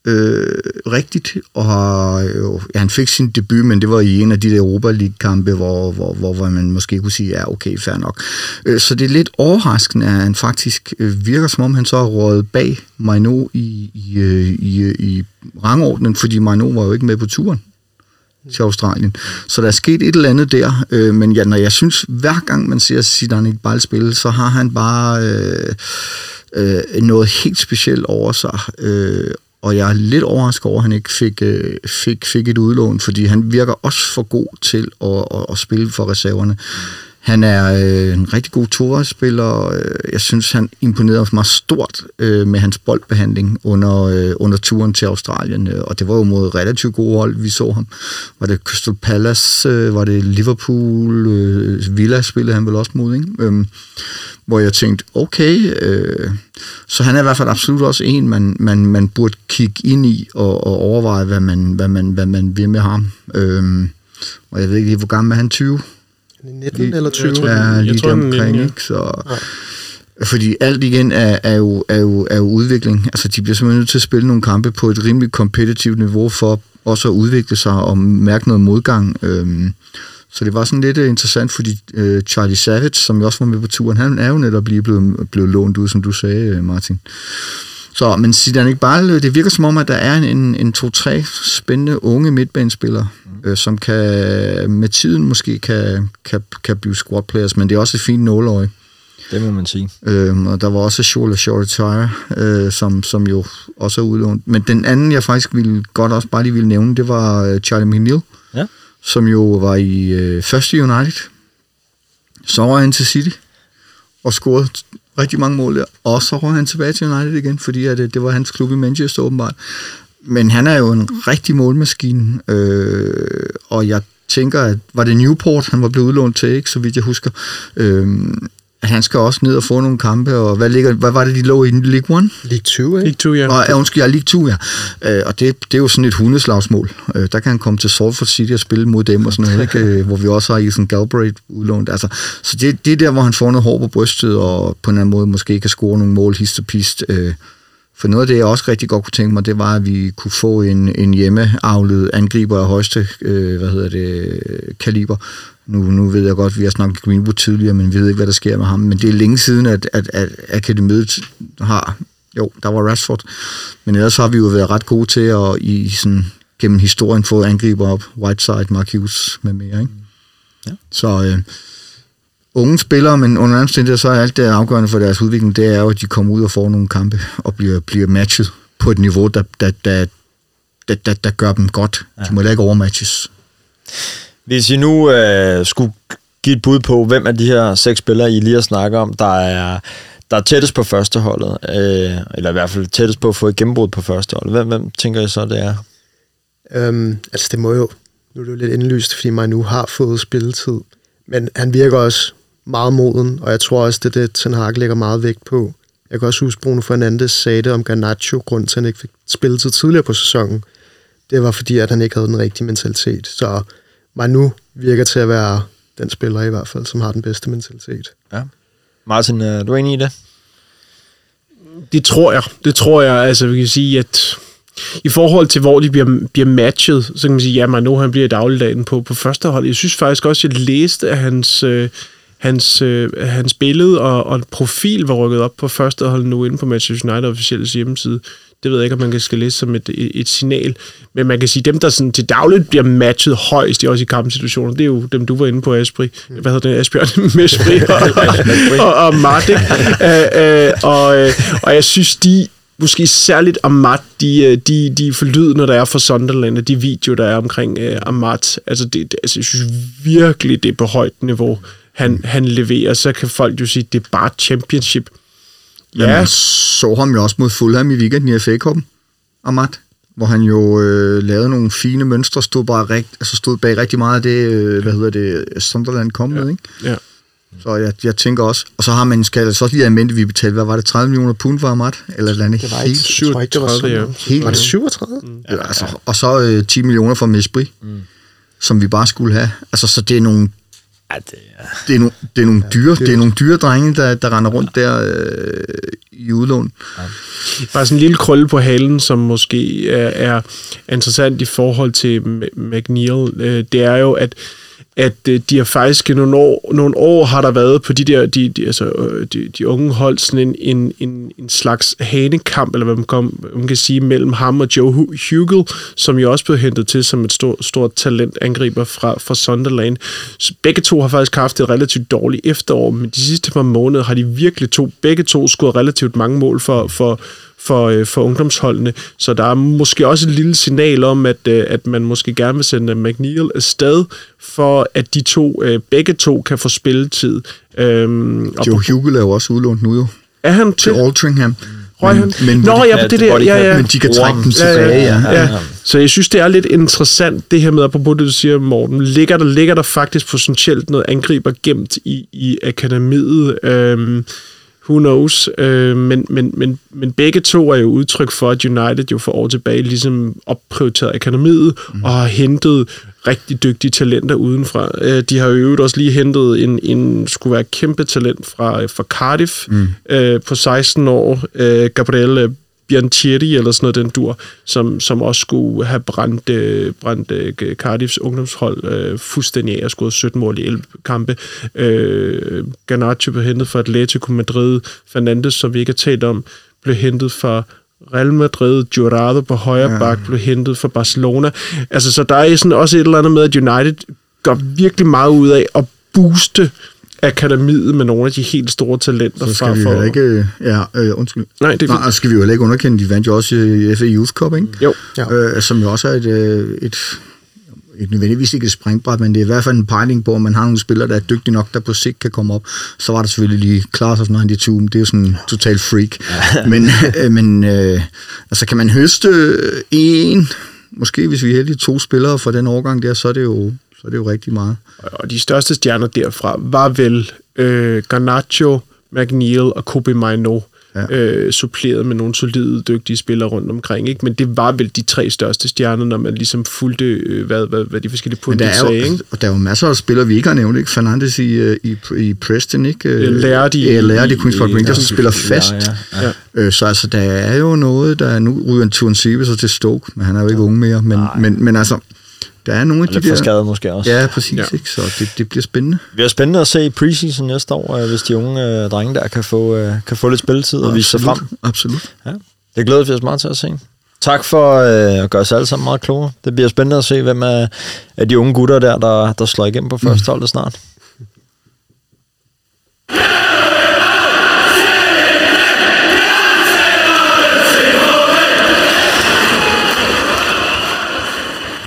øh, rigtigt, og har, øh, ja, han fik sin debut, men det var i en af de der Europa League-kampe, hvor, hvor, hvor, hvor man måske kunne sige, ja, okay, fair nok. Øh, så det er lidt overraskende, at han faktisk øh, virker, som om han så har røget bag Mainoo i, i, i, i rangordnen, fordi Mainoo var jo ikke med på turen til Australien. Så der er sket et eller andet der, øh, men ja, når jeg synes, hver gang man ser Zidane Iqbal spille, så har han bare øh, øh, noget helt specielt over sig, øh, og jeg er lidt overrasket over, at han ikke fik, øh, fik, fik et udlån, fordi han virker også for god til at, at, at spille for reserverne. Han er øh, en rigtig god tovejsspiller. Jeg synes, han imponerede mig stort øh, med hans boldbehandling under, øh, under turen til Australien. Og det var jo mod relativt gode hold, vi så ham. Var det Crystal Palace? Øh, var det Liverpool? Øh, Villa spillede han vel også mod, ikke? Øh, hvor jeg tænkte, okay... Øh, så han er i hvert fald absolut også en, man, man, man burde kigge ind i og, og overveje, hvad man, hvad, man, hvad man vil med ham. Øh, og jeg ved ikke, hvor gammel er han? tyve? nitten eller tyve, ja, lige der omkring, ikke? Så, fordi alt igen er, er, jo, er, jo, er jo udvikling. Altså, de bliver simpelthen nødt til at spille nogle kampe på et rimelig kompetitivt niveau for også at udvikle sig og mærke noget modgang. Så det var sådan lidt interessant, fordi Charlie Savage, som jeg også var med på turen, han er jo netop lige blevet, blevet lånt ud, som du sagde, Martin. Så, men Zidane Iqbal, det virker som om, at der er en, en to-tre spændende unge midtbanespillere, øh, som kan, med tiden måske kan, kan, kan blive squadplayers, men det er også et fint nåløje. Det må man sige. Øh, og der var også Shola Shortire, øh, som, som jo også er udlånt. Men den anden, jeg faktisk ville, godt også bare lige ville nævne, det var Charlie McNeil, ja, som jo var i øh, første United. Så var han til City og scorede rigtig mange mål der, og så røg han tilbage til United igen, fordi at, det var hans klub i Manchester åbenbart. Men han er jo en rigtig målmaskine, øh, og jeg tænker, at var det Newport, han var blevet udlånt til, ikke, så vidt jeg husker, øh, at han skal også ned og få nogle kampe, og hvad, ligger, hvad var det, de lå i League One? League Two, ikke? League Two, ja. Og, ja, undskyld, ja, League Two, ja. Øh, og det, det er jo sådan et hundeslagsmål. Øh, der kan han komme til Salford City og spille mod dem og sådan noget, ikke? Hvor vi også har Ethan Galbraith udlånt. Altså, så det, det er der, hvor han får noget hår på brystet, og på en eller anden måde måske kan score nogle mål hist og pist. Øh, for noget af det, jeg også rigtig godt kunne tænke mig, det var, at vi kunne få en, en hjemmeavlet angriber af højeste, øh, hvad hedder det, kaliber. Nu, nu ved jeg godt, vi har snakket Greenwood tidligere, men vi ved ikke, hvad der sker med ham. Men det er længe siden, at, at, at akademiet har... Jo, der var Rashford. Men ellers har vi jo været ret gode til at i, sådan, gennem historien få angriber op. Whiteside, Mark Hughes med mere, ikke? Ja. Så øh, unge spillere, men under andet så er alt det afgørende for deres udvikling, det er jo, at de kommer ud og får nogle kampe og bliver, bliver matchet på et niveau, der, der, der, der, der, der gør dem godt. Ja. De må da ikke overmatches. Hvis I nu øh, skulle give et bud på, hvem af de her seks spillere, I lige har snakket om, der er, der er tættest på førsteholdet, øh, eller i hvert fald tættest på at få et gennembrud på førsteholdet, hvem, hvem tænker I så, det er? Øhm, altså det må jo, nu er det jo lidt indlyst, fordi Mainoo har fået spilletid, men han virker også meget moden, og jeg tror også, det er det, Ten Hag lægger meget vægt på. Jeg kan også huske, Bruno Fernandes sagde det om Garnacho, grund til, at han ikke fik spilletid tidligere på sæsonen. det var fordi, at han ikke havde den rigtige mentalitet. Så Manu virker til at være den spiller i hvert fald, som har den bedste mentalitet. Ja. Martin, er du enig i det? Det tror jeg. Det tror jeg, altså vi kan sige, at i forhold til, hvor de bliver, bliver matchet, så kan man sige, ja, Manu, han bliver i dagligdagen på, på første hold. Jeg synes faktisk også, at jeg læste, at hans... Øh, Hans, øh, hans billede og, og profil var rykket op på første hold nu inde på Manchester United officielle hjemmeside. Det ved jeg ikke, om man kan skal læse som et, et, et signal. Men man kan sige, at dem, der sådan til dagligt bliver matchet højst, de også i kampsituationer, det er jo dem, du var inde på, Asbjørn. Hvad hedder det? Asbjørn Midjord og, og, og, og Matt, øh, øh, og, øh, og jeg synes, de måske særligt Amad, de, de, de forlyd, når der er fra Sunderland, de videoer, der er omkring øh, Amad. Altså, det, det, altså, jeg synes virkelig, det er på højt niveau. Han, han leverer, så kan folk jo sige, det er bare Championship. Ja, jamen, så ham jo også mod Fulham i weekenden i F A Cup'en, Amad, hvor han jo øh, lavede nogle fine mønstre, stod bare rigt, altså stod bag rigtig meget af det, øh, hvad hedder det, Sunderland kom med, ja. Ikke? Ja. Så jeg, jeg tænker også, og så har man skal altså også lige almindeligt, vi betalte, hvad var det, tredive millioner pund for Amad? Eller et eller andet? Det var ikke syvogtredive, ja. Helt, var det syvogtredive? Mm. Ja, altså, og så øh, ti millioner for Mejbri, mm. som vi bare skulle have. Altså, så det er nogle... Ja, det, er... det er nogle, det er nogle ja, dyre, det er nogle dyre drenge, der, der render rundt der øh, i udlån. Ja. Bare sådan en lille krølle på halen, som måske er, er interessant i forhold til McNeil. Det er jo, at at de har faktisk nogle år, nogle år har der været på de der, de, de, altså, de, de unge hold, sådan en, en, en slags hanekamp, eller hvad man kan, man kan sige, mellem ham og Joe Hugel, som jo også blev hentet til som et stort, stort talentangriber fra, fra Sunderland. Så begge to har faktisk haft et relativt dårligt efterår, men de sidste par måneder har de virkelig to, begge to skudt relativt mange mål for, for For, for ungdomsholdene, så der er måske også et lille signal om, at, at man måske gerne vil sende McNeil afsted, for at de to, begge to kan få spilletid. Øhm, Joe Hugel er jo også udlånt nu, jo. Er han til? Til Altringham. Men, men, men, Nå, de, ja, det, det der, de, ja, ja. Men de kan trække dem tilbage, ja, ja, ja. Ja. Så jeg synes, det er lidt interessant, det her med, apropos det, du siger, Morten, ligger der, ligger der faktisk potentielt noget angriber gemt i, i akademiet, øhm, who knows, øh, men, men, men, men begge to er jo udtryk for, at United jo for år tilbage ligesom opprioriteret akademiet mm. og har hentet rigtig dygtige talenter udenfra. Øh, de har jo også lige hentet en, en skulle være kæmpe talent fra, fra Cardiff mm. øh, på seksten år, øh, Gabriele Bianchieri eller sådan noget, den dur, som, som også skulle have brændt, øh, brændt øh, Cardiffs ungdomshold øh, fuldstændig af og skudt sytten mål i elleve kampe. Øh, Garnacho blev hentet fra Atletico Madrid. Fernandes, som vi ikke har talt om, blev hentet fra Real Madrid. Jurado på højre bak blev hentet fra Barcelona. Altså, så der er sådan også et eller andet med, at United går virkelig meget ud af at booste akademiet med nogle af de helt store talenter. Så skal fra vi jo ikke... Ja, øh, undskyld. Nej, det Nej, skal vi jo heller ikke underkende. De vandt jo også i F A Youth Cup, ikke? Jo. Ja. Øh, som jo også er et, et, et nødvendigvis ikke et springbræt, men det er i hvert fald en pejling på, at man har nogle spillere, der er dygtige nok, der på sigt kan komme op. Så var der selvfølgelig lige Klaas of niogtyve, det er jo sådan en total freak. Ja. Men, øh, men øh, altså kan man høste en, måske hvis vi er heldige, to spillere fra den årgang der, så er det jo... og det er jo rigtig meget. Og de største stjerner derfra var vel øh, Garnacho, McNeil og Kobbie Mainoo, ja. øh, suppleret med nogle solide, dygtige spillere rundt omkring. Ikke? Men det var vel de tre største stjerner, når man ligesom fulgte, øh, hvad, hvad, hvad de forskellige punkter sagde. Ikke? Og der er jo masser af spillere, vi ikke har nævnt. Ikke? Fernandes i, i, i Preston, ikke? Lærer de i, i, i Queens Park Rangers, der spiller fast. Ja, ja. Ja. Øh, så altså, der er jo noget, der nu ryger Tuan Sebe så til Stoke, men han er jo ikke ja. unge mere. Men, men, men altså... Der er nogle af de der... Skadet måske også. Ja, præcis. Ja. Ikke? Så det, det bliver spændende. Det bliver spændende at se preseason næste år, hvis de unge øh, drenge der kan få, øh, kan få lidt spilletid og vise sig frem. Absolut. Ja. Det glæder vi os meget til at se. Tak for øh, at gøre os alle sammen meget klogere. Det bliver spændende at se, hvem er, er de unge gutter der, der, der slår igennem på første holdet mm. snart.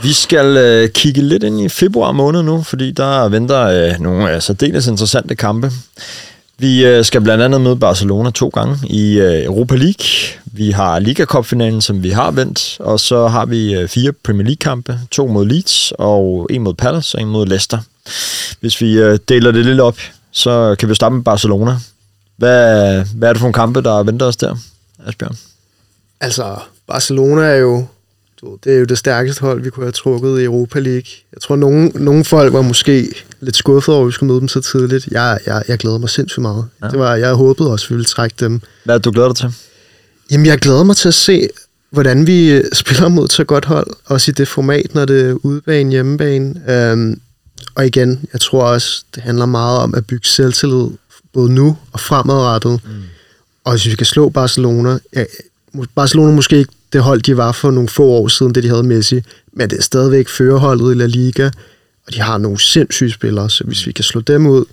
Vi skal øh, kigge lidt ind i februar måned nu, fordi der venter øh, nogle øh, særdeles interessante kampe. Vi øh, skal blandt andet møde Barcelona to gange i øh, Europa League. Vi har Liga Cup-finalen, som vi har vendt, og så har vi øh, fire Premier League-kampe. To mod Leeds, og en mod Palace, og en mod Leicester. Hvis vi øh, deler det lidt op, så kan vi starte med Barcelona. Hvad, hvad er det for en kampe, der venter os der, Asbjørn? Altså, Barcelona er jo... du, det er jo det stærkeste hold, vi kunne have trukket i Europa League. Jeg tror, nogle nogle folk var måske lidt skuffet over, at vi skulle møde dem så tidligt. Jeg, jeg, jeg glæder mig sindssygt meget. Ja. Det var, jeg håbede også, at vi ville trække dem. Hvad er det, du glæder dig til? Jamen, jeg glæder mig til at se, hvordan vi spiller mod så godt hold. Også i det format, når det er udebane, hjemmebane. Øhm, og igen, jeg tror også, det handler meget om at bygge selvtillid, både nu og fremadrettet. Mm. Og hvis vi kan slå Barcelona... Ja, Barcelona måske ikke det hold, de var for nogle få år siden, det de havde Messi, men det er stadigvæk førerholdet i La Liga, og de har nogle sindssyge spillere, så hvis vi kan slå dem ud,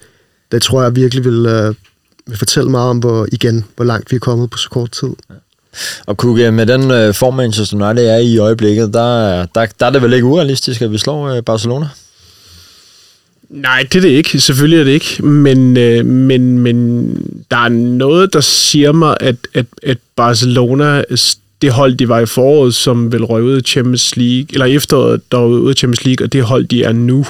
det tror jeg virkelig vil, øh, vil fortælle meget om, hvor, igen, hvor langt vi er kommet på så kort tid. Ja. Og Kuke, med den øh, form Manchester United er i øjeblikket, der, der, der er det vel ikke urealistisk, at vi slår øh, Barcelona? Nej, det er det ikke. Selvfølgelig er det ikke. Men, øh, men, men der er noget, der siger mig, at, at, at Barcelona, det hold, de var i foråret, som vil røge ud af Champions League, eller efteråret, der røge ud af Champions League, og det hold, de er nu,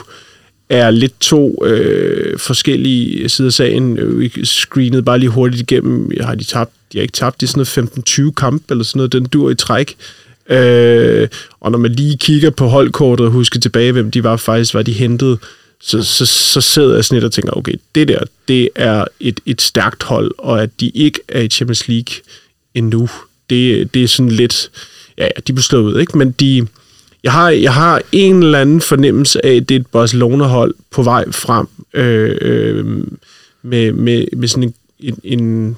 er lidt to øh, forskellige sider af sagen. Screenede bare lige hurtigt igennem. Har de tabt? De har ikke tabt. Det er sådan noget femten tyve kamp, eller sådan noget. Den dur i træk. Øh, og når man lige kigger på holdkortet og husker tilbage, hvem de var faktisk, var de hentet, Så, så, så sidder jeg snit og tænker, okay, det der, det er et, et stærkt hold, og at de ikke er i Champions League endnu, det, det er sådan lidt, ja, de blev slået ud, ikke? Men de, jeg har, jeg har en eller anden fornemmelse af, at det er et Barcelona-hold på vej frem, øh, øh, med, med, med sådan en, en, en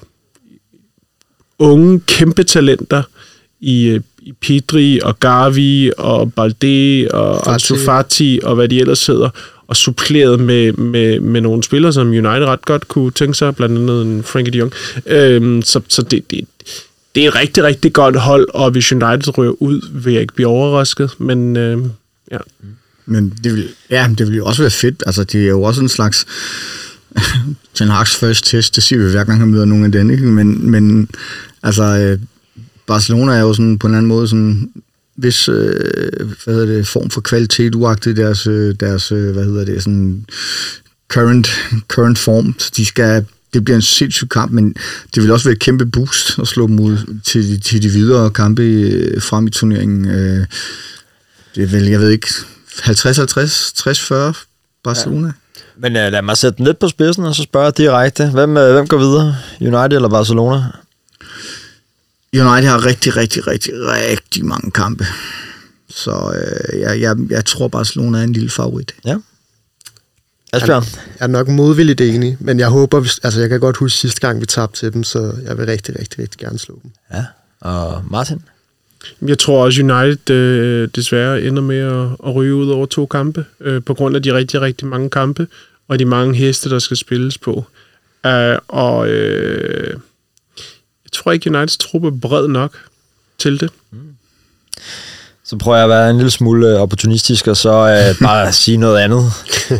unge kæmpe talenter i Pedri og Gavi og Balde og Ansu Fati og hvad de ellers hedder, og suppleret med, med, med nogle spillere, som United ret godt kunne tænke sig, blandt andet en Frankie de Jong. Øhm, så så det, det, det er et rigtig, rigtig godt hold, og hvis United rører ud, vil jeg ikke blive overrasket, men øh, ja. Men det vil, ja, det vil jo også være fedt, altså det er jo også en slags Ten Hag's first test, det siger vi hver gang, han møder nogen af den, ikke? Men, men altså øh, Barcelona er jo sådan på en anden måde sådan... hvis øh, hvad hedder det, form for kvalitet uagtet deres deres hvad hedder det sådan current current form, så de skal, det bliver en sindssyg kamp, men det vil også være et kæmpe boost at slå dem ud til til de videre kampe frem i turneringen. Det er vel, jeg ved ikke, halvtreds halvtreds, tres fyrre Barcelona. Ja. Men uh, lad mig sætte den lidt på spidsen og så spørge direkte, hvem uh, hvem går videre, United eller Barcelona? United har rigtig, rigtig, rigtig, rigtig mange kampe. Så øh, jeg, jeg, jeg tror, Barcelona er en lille favorit. Ja. Asbjørn? Jeg, jeg er nok modvilligt enig, men jeg håber, vi, altså jeg kan godt huske sidste gang, vi tabte til dem, så jeg vil rigtig, rigtig, rigtig gerne slå dem. Ja, og Martin? Jeg tror også, United øh, desværre ender med at, at ryge ud over to kampe, øh, på grund af de rigtig, rigtig mange kampe, og de mange heste, der skal spilles på. Uh, og... Øh, Jeg tror ikke, Uniteds truppe er bred nok til det. Mm. Så prøver jeg at være en lille smule opportunistisk, og så øh, bare sige noget andet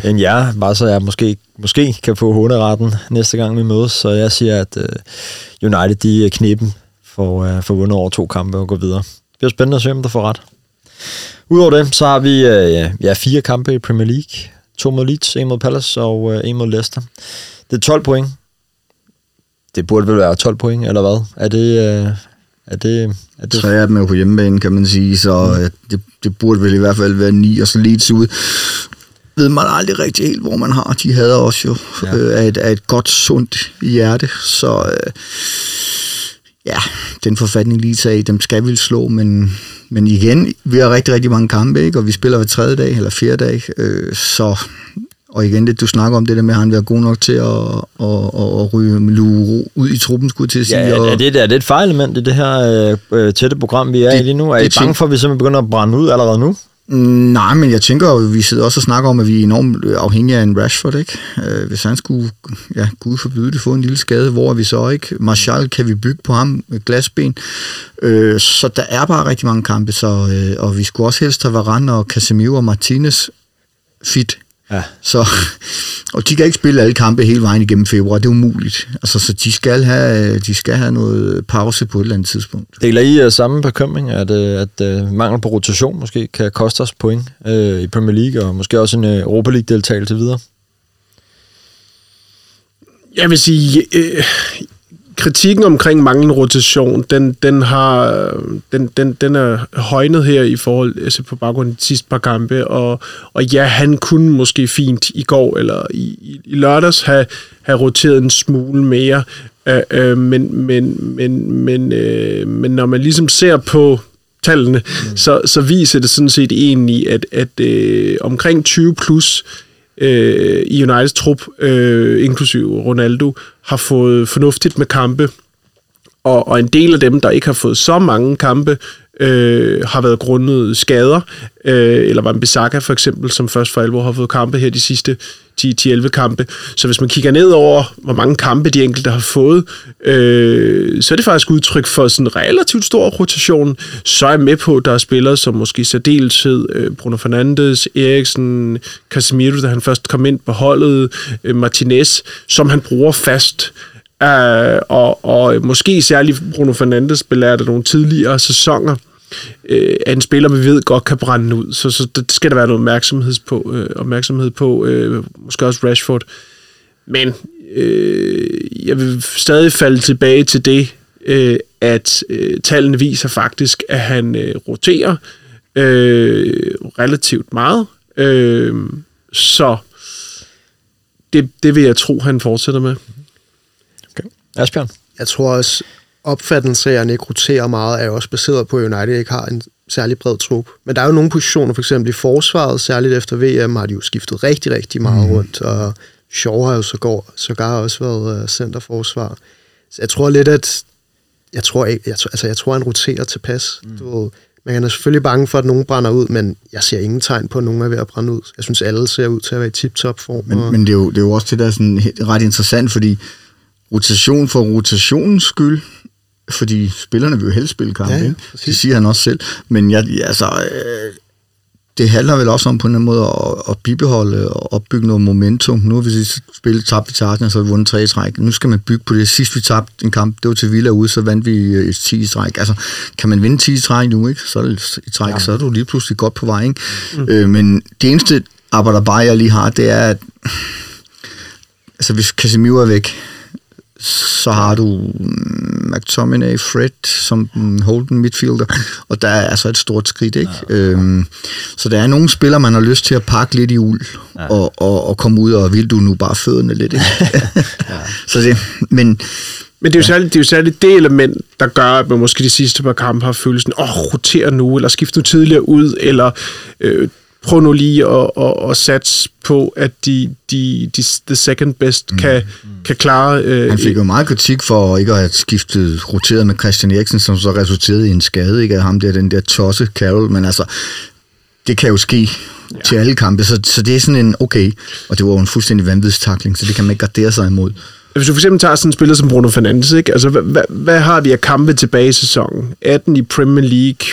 end jer. Bare så jeg måske, måske kan få hunderetten næste gang, vi mødes. Så jeg siger, at øh, United, de er knippen for at øh, få vundet over to kampe og gå videre. Det bliver spændende at se, om der får ret. Udover det, så har vi øh, ja, fire kampe i Premier League. To mod Leeds, en mod Palace og øh, en mod Leicester. Det er tolv point. Det burde vel være tolv point, eller hvad? Er det... Øh, er det, er det... Tre af dem er jo på hjemmebane, kan man sige, så øh, det, det burde vel i hvert fald være ni, og så Leeds ude. Ved man aldrig rigtig helt, hvor man har. De havde også jo ja. øh, af, et, af et godt, sundt hjerte, så øh, ja, den forfatning Leeds er i, dem skal vi slå, men, men igen, vi har rigtig, rigtig mange kampe, ikke? Og vi spiller hver tredje dag, eller fjerde dag, øh, så... Og igen, det, du snakker om det der med, at han var god nok til at, at, at, at ryge Luro ud i truppen, skulle til at sige. Ja, er det, er det et fejlelement i det her øh, tætte program, vi er det, i lige nu? Er I bange for, at vi simpelthen begynder at brænde ud allerede nu? Nej, men jeg tænker, at vi sidder også og snakker om, at vi er enormt afhængige af en Rashford, ikke? Hvis han skulle, ja, Gud forbyde det, få en lille skade, hvor vi så ikke? Martial, kan vi bygge på ham med glasben? Øh, så der er bare rigtig mange kampe, så, øh, og vi skulle også helst have Varane og Casemiro og Martinez fit. Ja. Så, og de kan ikke spille alle kampe hele vejen igennem februar, det er umuligt. Altså, så de skal have, de skal have noget pause på et eller andet tidspunkt. Deler I uh, samme bekymring, at, at uh, mangel på rotation måske kan koste os point uh, i Premier League, og måske også en uh, Europa League-deltagelse videre? Jeg vil sige, øh, kritikken omkring manglende rotation, den, den, har, den, den, den er højnet her i forhold altså på baggrund af de sidste par kampe, og, og ja, han kunne måske fint i går eller i, i lørdags have, have roteret en smule mere, øh, øh, men, men, men, men, øh, men når man ligesom ser på tallene, mm. så, så viser det sådan set egentlig, at, at øh, omkring tyve plus øh, i Uniteds trup, øh, inklusive Ronaldo, har fået fornuftigt med kampe, og, og en del af dem, der ikke har fået så mange kampe, øh, har været grundet skader, øh, eller Van Bissaka for eksempel, som først for alvor har fået kampe her de sidste ti til elleve kampe. Så hvis man kigger ned over, hvor mange kampe de enkelte har fået, øh, så er det faktisk udtryk for sådan relativt stor rotation. Så er jeg med på, at der er spillere, som måske særdeleshed øh, Bruno Fernandes, Eriksen, Casemiro, da han først kom ind på holdet, øh, Martinez, som han bruger fast. Uh, og, og måske særligt Bruno Fernandes belærte nogle tidligere sæsoner, uh, at en spiller, vi ved godt, kan brænde ud. Så, så det skal der være noget opmærksomhed på. Uh, opmærksomhed på uh, måske også Rashford. Men uh, jeg vil stadig falde tilbage til det, uh, at uh, tallene viser faktisk, at han uh, roterer uh, relativt meget. Uh, så det, det vil jeg tro, han fortsætter med. Asbjørn? Jeg tror også, opfattelse af, at ikke roterer meget, er også baseret på, at United ikke har en særlig bred trup. Men der er jo nogle positioner, for eksempel i forsvaret, særligt efter V M, har de jo skiftet rigtig, rigtig meget mm. rundt, og Shaw har jo sågar, sågar også været centerforsvar. Så jeg tror lidt, at jeg tror, jeg, jeg, altså, jeg tror, han roterer tilpas. Mm. Du ved, man kan er selvfølgelig bange for, at nogen brænder ud, men jeg ser ingen tegn på, at nogen er ved at brænde ud. Jeg synes, alle ser ud til at være i tip-top form. Men, og... men det, er jo, det er jo også det, der er sådan ret interessant, fordi rotation for rotationens skyld, fordi spillerne vil jo helst spille kamp, ja, ja, det siger han også selv, men jeg, altså, øh, det handler vel også om på en eller anden måde at, at bibeholde og opbygge noget momentum. Nu har vi sidst spillet, tabte vi Tarsen, og så har vi vundet tre træk. Nu skal man bygge på det. Sidst vi tabte en kamp, det var til Villa ude, så vandt vi et ti træk. Altså, kan man vinde ti træk nu, ikke? Så er det et træk, ja. Så er du lige pludselig godt på vej, ikke? Mm-hmm. Øh, men det eneste arbejder bare, jeg lige har, det er, at altså, hvis Casemiro er væk, så har du McTominay, Fred som Holden midfielder, og der er altså et stort skridt, ikke? Ja, ja. Øhm, så der er nogle spillere, man har lyst til at pakke lidt i uld, ja. og, og, og komme ud og vil du nu bare fødderne lidt, ikke? Ja. Så det, men... Men det er jo særligt det, er jo særligt det element, der gør, at man måske de sidste par kampe har følelsen, åh, oh, roter nu, eller skift nu tidligere ud, eller... Øh, prøv nu lige at, at, at satse på, at de, de, de the second best kan, mm. kan klare... Øh, han fik jo meget kritik for ikke at have skiftet roteret med Christian Eriksen, som så resulterede i en skade, ikke, af ham der, den der tosse Carroll, men altså, det kan jo ske ja. til alle kampe, så, så det er sådan en okay, og det var jo en fuldstændig vanvidstakling, så det kan man ikke gardere sig imod. Hvis du for eksempel tager sådan en spiller som Bruno Fernandes, ikke? Altså, hvad, hvad, hvad har vi af kampe tilbage i sæsonen? atten i Premier League...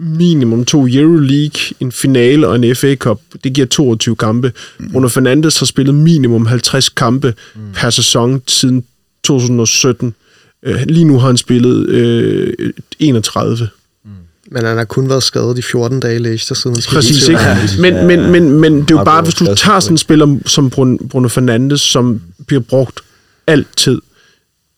minimum to Euro League, en finale og en F A Cup. Det giver toogtyve kampe. Mm. Bruno Fernandes har spillet minimum halvtreds kampe mm. per sæson siden to tusind og sytten. Lige nu har han spillet øh, enogtredive. Mm. Men han har kun været skadet i fjorten dage i Leicester siden han spillede. Præcis, ikke? Men, men, men, men det er jo bare, hvis du tager sådan en spiller som Bruno Fernandes, som bliver brugt altid.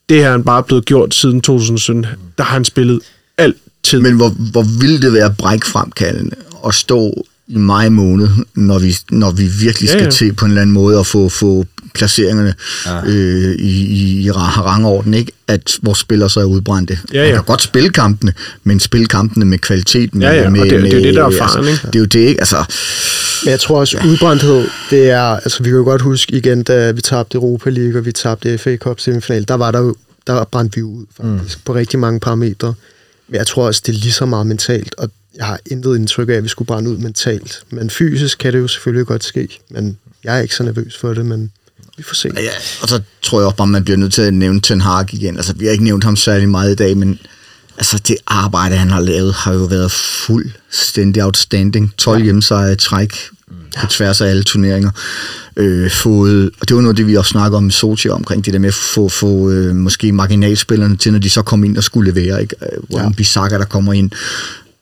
Det har han bare blevet gjort siden to tusind og sytten. Der har han spillet alt. Tid. Men hvor, hvor ville det være brækfremkaldende at stå i maj måned, når vi, når vi virkelig skal ja, ja. til på en eller anden måde at få, få placeringerne ja. øh, i, i, i rangorden, ikke? At vores spillere så er udbrændte. Ja, ja. Man kan godt spille kampene, men spille kampene med kvalitet. Med, ja, ja. Og med, det, med, det er jo det, der er erfaren, altså, det er jo det, ikke? Altså, men jeg tror også, ja. udbrændthed, det er, altså vi kan jo godt huske igen, da vi tabte Europa League, og vi tabte F A Cup semifinal, der var der jo, der brændte vi ud faktisk, mm. på rigtig mange parametre. Jeg tror også, det er lige så meget mentalt, og jeg har intet indtryk af, at vi skulle brænde ud mentalt. Men fysisk kan det jo selvfølgelig godt ske, men jeg er ikke så nervøs for det, men vi får se. Ja, ja. Og så tror jeg også bare, man bliver nødt til at nævne Ten Hag igen. Altså, vi har ikke nævnt ham særlig meget i dag, men altså, det arbejde, han har lavet, har jo været fuldstændig outstanding. tolv ja. hjemmesejre i træk på tværs af alle turneringer. Øh, fået, og det var noget, det vi også snakkede om i Sochi omkring, det der med at få, få øh, måske marginalspillerne til, når de så kom ind og skulle levere, ikke? Hvor en ja. Bissaka, der kommer ind,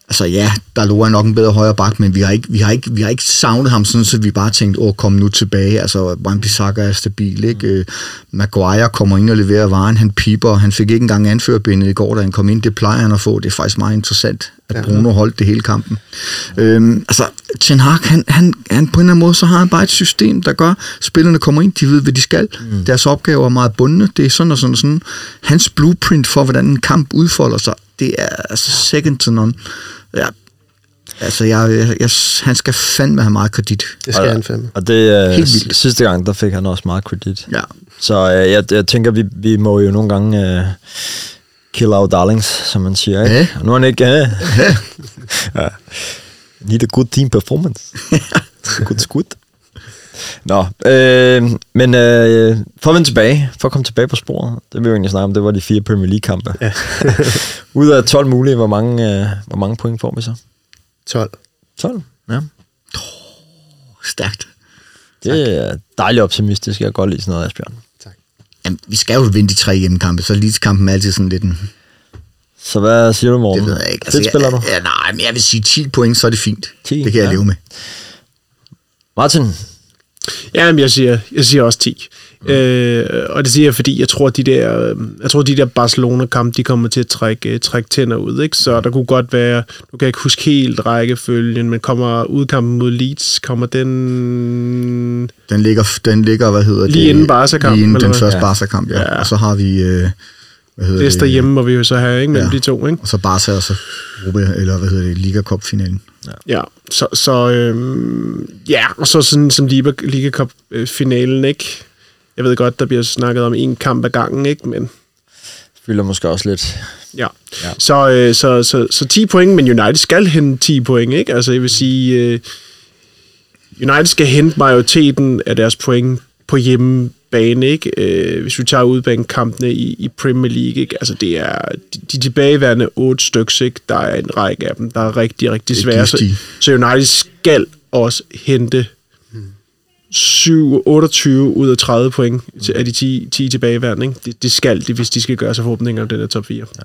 altså ja, der lå nok en bedre højre bak, men vi har ikke, vi har ikke, vi har ikke savnet ham sådan, så vi bare tænkte, åh, kom nu tilbage. Altså, Wan-Bissaka er stabil, ikke? Mm. Maguire kommer ind og leverer varen, han piper, han fik ikke engang anførerbindet i går, da han kom ind, det plejer han at få, det er faktisk meget interessant, at ja. Bruno holdt det hele kampen. Mm. Øhm, altså, Ten Hag, han, han, han på en eller anden måde, så har han bare et system, der gør, spillerne kommer ind, de ved, hvad de skal, mm. deres opgaver er meget bundne, det er sådan og sådan og sådan. Hans blueprint for, hvordan en kamp udfolder sig, det er altså second to none. Ja, altså jeg, jeg, jeg, han skal fandme have meget kredit. Det skal og, han fandme. Og det uh, sidste gang, der fik han også meget kredit. Ja. Så uh, jeg, jeg tænker, vi, vi må jo nogle gange uh, kill our darlings, som man siger. Ikke? Hey. Nu er han ikke... Uh, hey. uh, need a good team performance. Good skud. Nå, øh, men øh, for at vende tilbage, for at komme tilbage på sporet, det vil jeg egentlig snakke om, det var de fire Premier League-kampe. Ja. Ud af tolv mulige, hvor mange, øh, hvor mange point får vi så? tolv. tolv, ja. Oh, stærkt. Det tak. Er dejligt optimistisk, jeg kan godt lide sådan noget, Asbjørn. Tak. Jamen, vi skal jo vinde de tre hjemmekampe, så elitekampen er altid sådan lidt en... Så hvad siger du, Morten? Det ved jeg ikke. Altså, det spiller jeg, du? Ja, nej, men jeg vil sige ti point, så er det fint. ti, det kan ja. Jeg leve med. Martin? Ja, men jeg siger, jeg siger også ti. Mm. Øh, og det siger jeg, fordi jeg tror, de der, jeg tror, de der Barcelona-kampe, de kommer til at trække, trække tænder ud, ikke? Så der kunne godt være, nu kan jeg ikke huske helt rækkefølgen, men kommer udkampen mod Leeds, kommer den... Den ligger, den ligger hvad hedder det? Lige inden Barca-kampen. Lige inden den første Barca-kamp, ja. Ja. Og så har vi... Øh, hvad hedder Lester det? Hjemme, hvor vi jo så har, ikke? Mellem ja. De to, ikke? Og så Barca og så gruppe, eller hvad hedder det, Liga Cup-finalen. Ja, ja. Så, så øhm, ja, og så sådan som Liga Cup-finalen, ikke? Jeg ved godt, der bliver snakket om en kamp ad gangen, ikke? Men... Fylder måske også lidt. Ja, ja. Så, øh, så, så, så ti point, men United skal hente ti point, ikke? Altså, jeg vil sige, øh, United skal hente majoriteten af deres point på hjemmebane, ikke? Øh, hvis vi tager udbanekampene i, i Premier League, ikke? Altså, det er de, de tilbageværende otte stykker, ikke? Der er en række af dem, der er rigtig, rigtig svære. Så, så United skal også hente syv, otteogtyve ud af tredive point af de ti, ti tilbageværende, ikke? Det, det skal de, hvis de skal gøre sig forhåbninger om den her top fire. Ja.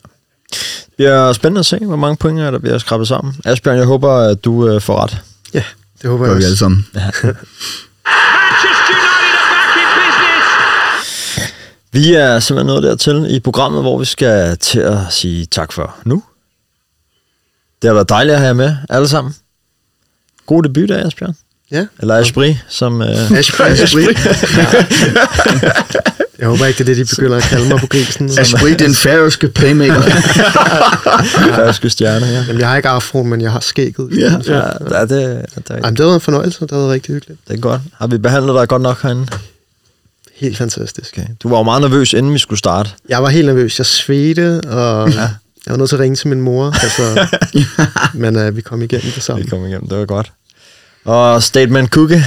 Det er spændende at se, hvor mange point er der bliver skrabet sammen. Asbjørn, jeg håber, at du øh, får ret. Ja, det håber jeg også. Vi alle sammen. Ja. Vi er simpelthen nået dertil i programmet, hvor vi skal til at sige tak for nu. Det har været dejligt at have jer med, alle sammen. God debut af Asbjørn. Ja. Eller Asbri, som... Øh... Asbri. Asbri. Jeg håber ikke, det er det, de begynder at kalde mig på grisen. Asbri, den færøske playmaker. Færøske stjerne, ja. Jamen, jeg har ikke afro, men jeg har skægget. Ja, ja. Ja der er det... Der er... Jamen, det var en fornøjelse, det var rigtig hyggeligt. Det er godt. Har vi behandlet dig godt nok herinde? Helt fantastisk. Okay. Du var jo meget nervøs, inden vi skulle starte. Jeg var helt nervøs. Jeg svedte, og ja. Jeg var nødt til at ringe til min mor. Altså, men øh, vi kom igennem det sammen. Vi kom igennem, det var godt. Og Statman Kuke,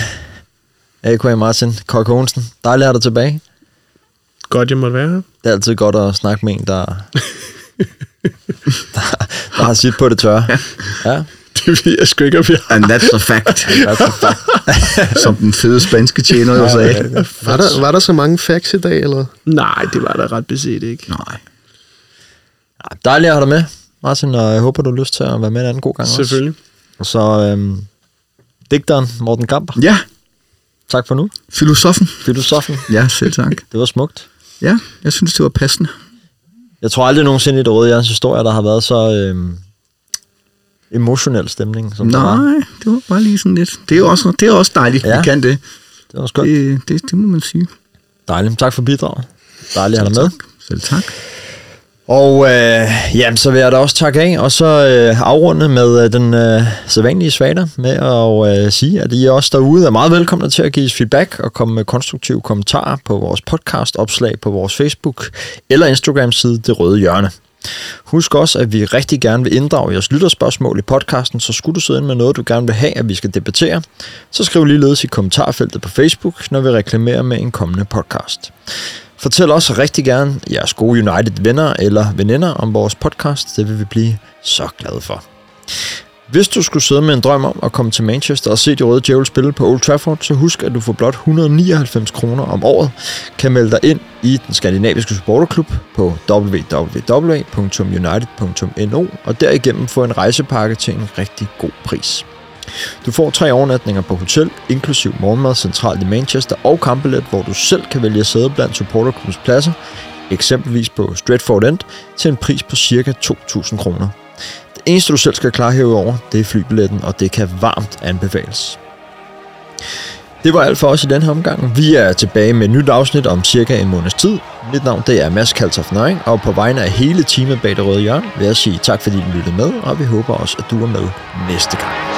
A K A Martin, Kok Hohensen. Dejligt at have dig tilbage. Godt, jeg måtte være her. Det er altid godt at snakke med en, der, der, der har sit på det tørre. Ja. Det vil jeg sgu ikke op, ja. And that's a fact. That's a fact. Som den fede spanske tjener jo sagde. Var der, var der så mange facts i dag, eller? Nej, det var der ret beset ikke. Nej. Dejligt at have dig med, Martin, og jeg håber, du har lyst til at være med en anden god gang også. Selvfølgelig. Og så øhm, digteren Morten Kamper. Ja. Tak for nu. Filosofen. Filosofen. Ja, selv tak. Det var smukt. Ja, jeg synes, det var passende. Jeg tror aldrig nogensinde i det røde jeres historie, der har været så... Øhm, emotionel stemning, som nej, der var. Det var bare lige sådan lidt. Det er jo også, det er også dejligt, ja, vi kan det. Det var skønt. Det, det, det må man sige. Dejligt. Tak for bidraget. Dejligt at have dig med. Selv tak. Og øh, jamen, så vil jeg da også takke af, og så øh, afrunde med øh, den øh, sædvanlige svater med at øh, sige, at I også derude er meget velkomne til at give feedback og komme med konstruktive kommentarer på vores podcast, opslag på vores Facebook eller Instagram-side Det Røde Hjørne. Husk også, at vi rigtig gerne vil inddrage jeres lytterspørgsmål i podcasten, så skulle du sidde ind med noget, du gerne vil have, at vi skal debattere, så skriv ligeledes i kommentarfeltet på Facebook, når vi reklamerer med en kommende podcast. Fortæl også rigtig gerne jeres gode United-venner eller veninder om vores podcast, det vil vi blive så glade for. Hvis du skulle sidde med en drøm om at komme til Manchester og se de røde djævle spille på Old Trafford, så husk, at du for blot et hundrede og nioghalvfems kroner om året kan melde dig ind i den skandinaviske supporterklub på w w w punktum united punktum n o og derigennem få en rejsepakke til en rigtig god pris. Du får tre overnatninger på hotel, inklusiv morgenmad centralt i Manchester og kampbillet, hvor du selv kan vælge at sidde blandt supporterklubbens pladser, eksempelvis på Stratford End, til en pris på ca. to tusind kroner. Det eneste, du selv skal klare herudover, det er flybilletten, og det kan varmt anbefales. Det var alt for os i denne omgang. Vi er tilbage med et nyt afsnit om cirka en måneds tid. Mit navn det er Mads Kaltoft Nøring, og på vegne af hele teamet bag det røde hjørne vil jeg sige tak, fordi du lyttede med, og vi håber også, at du er med næste gang.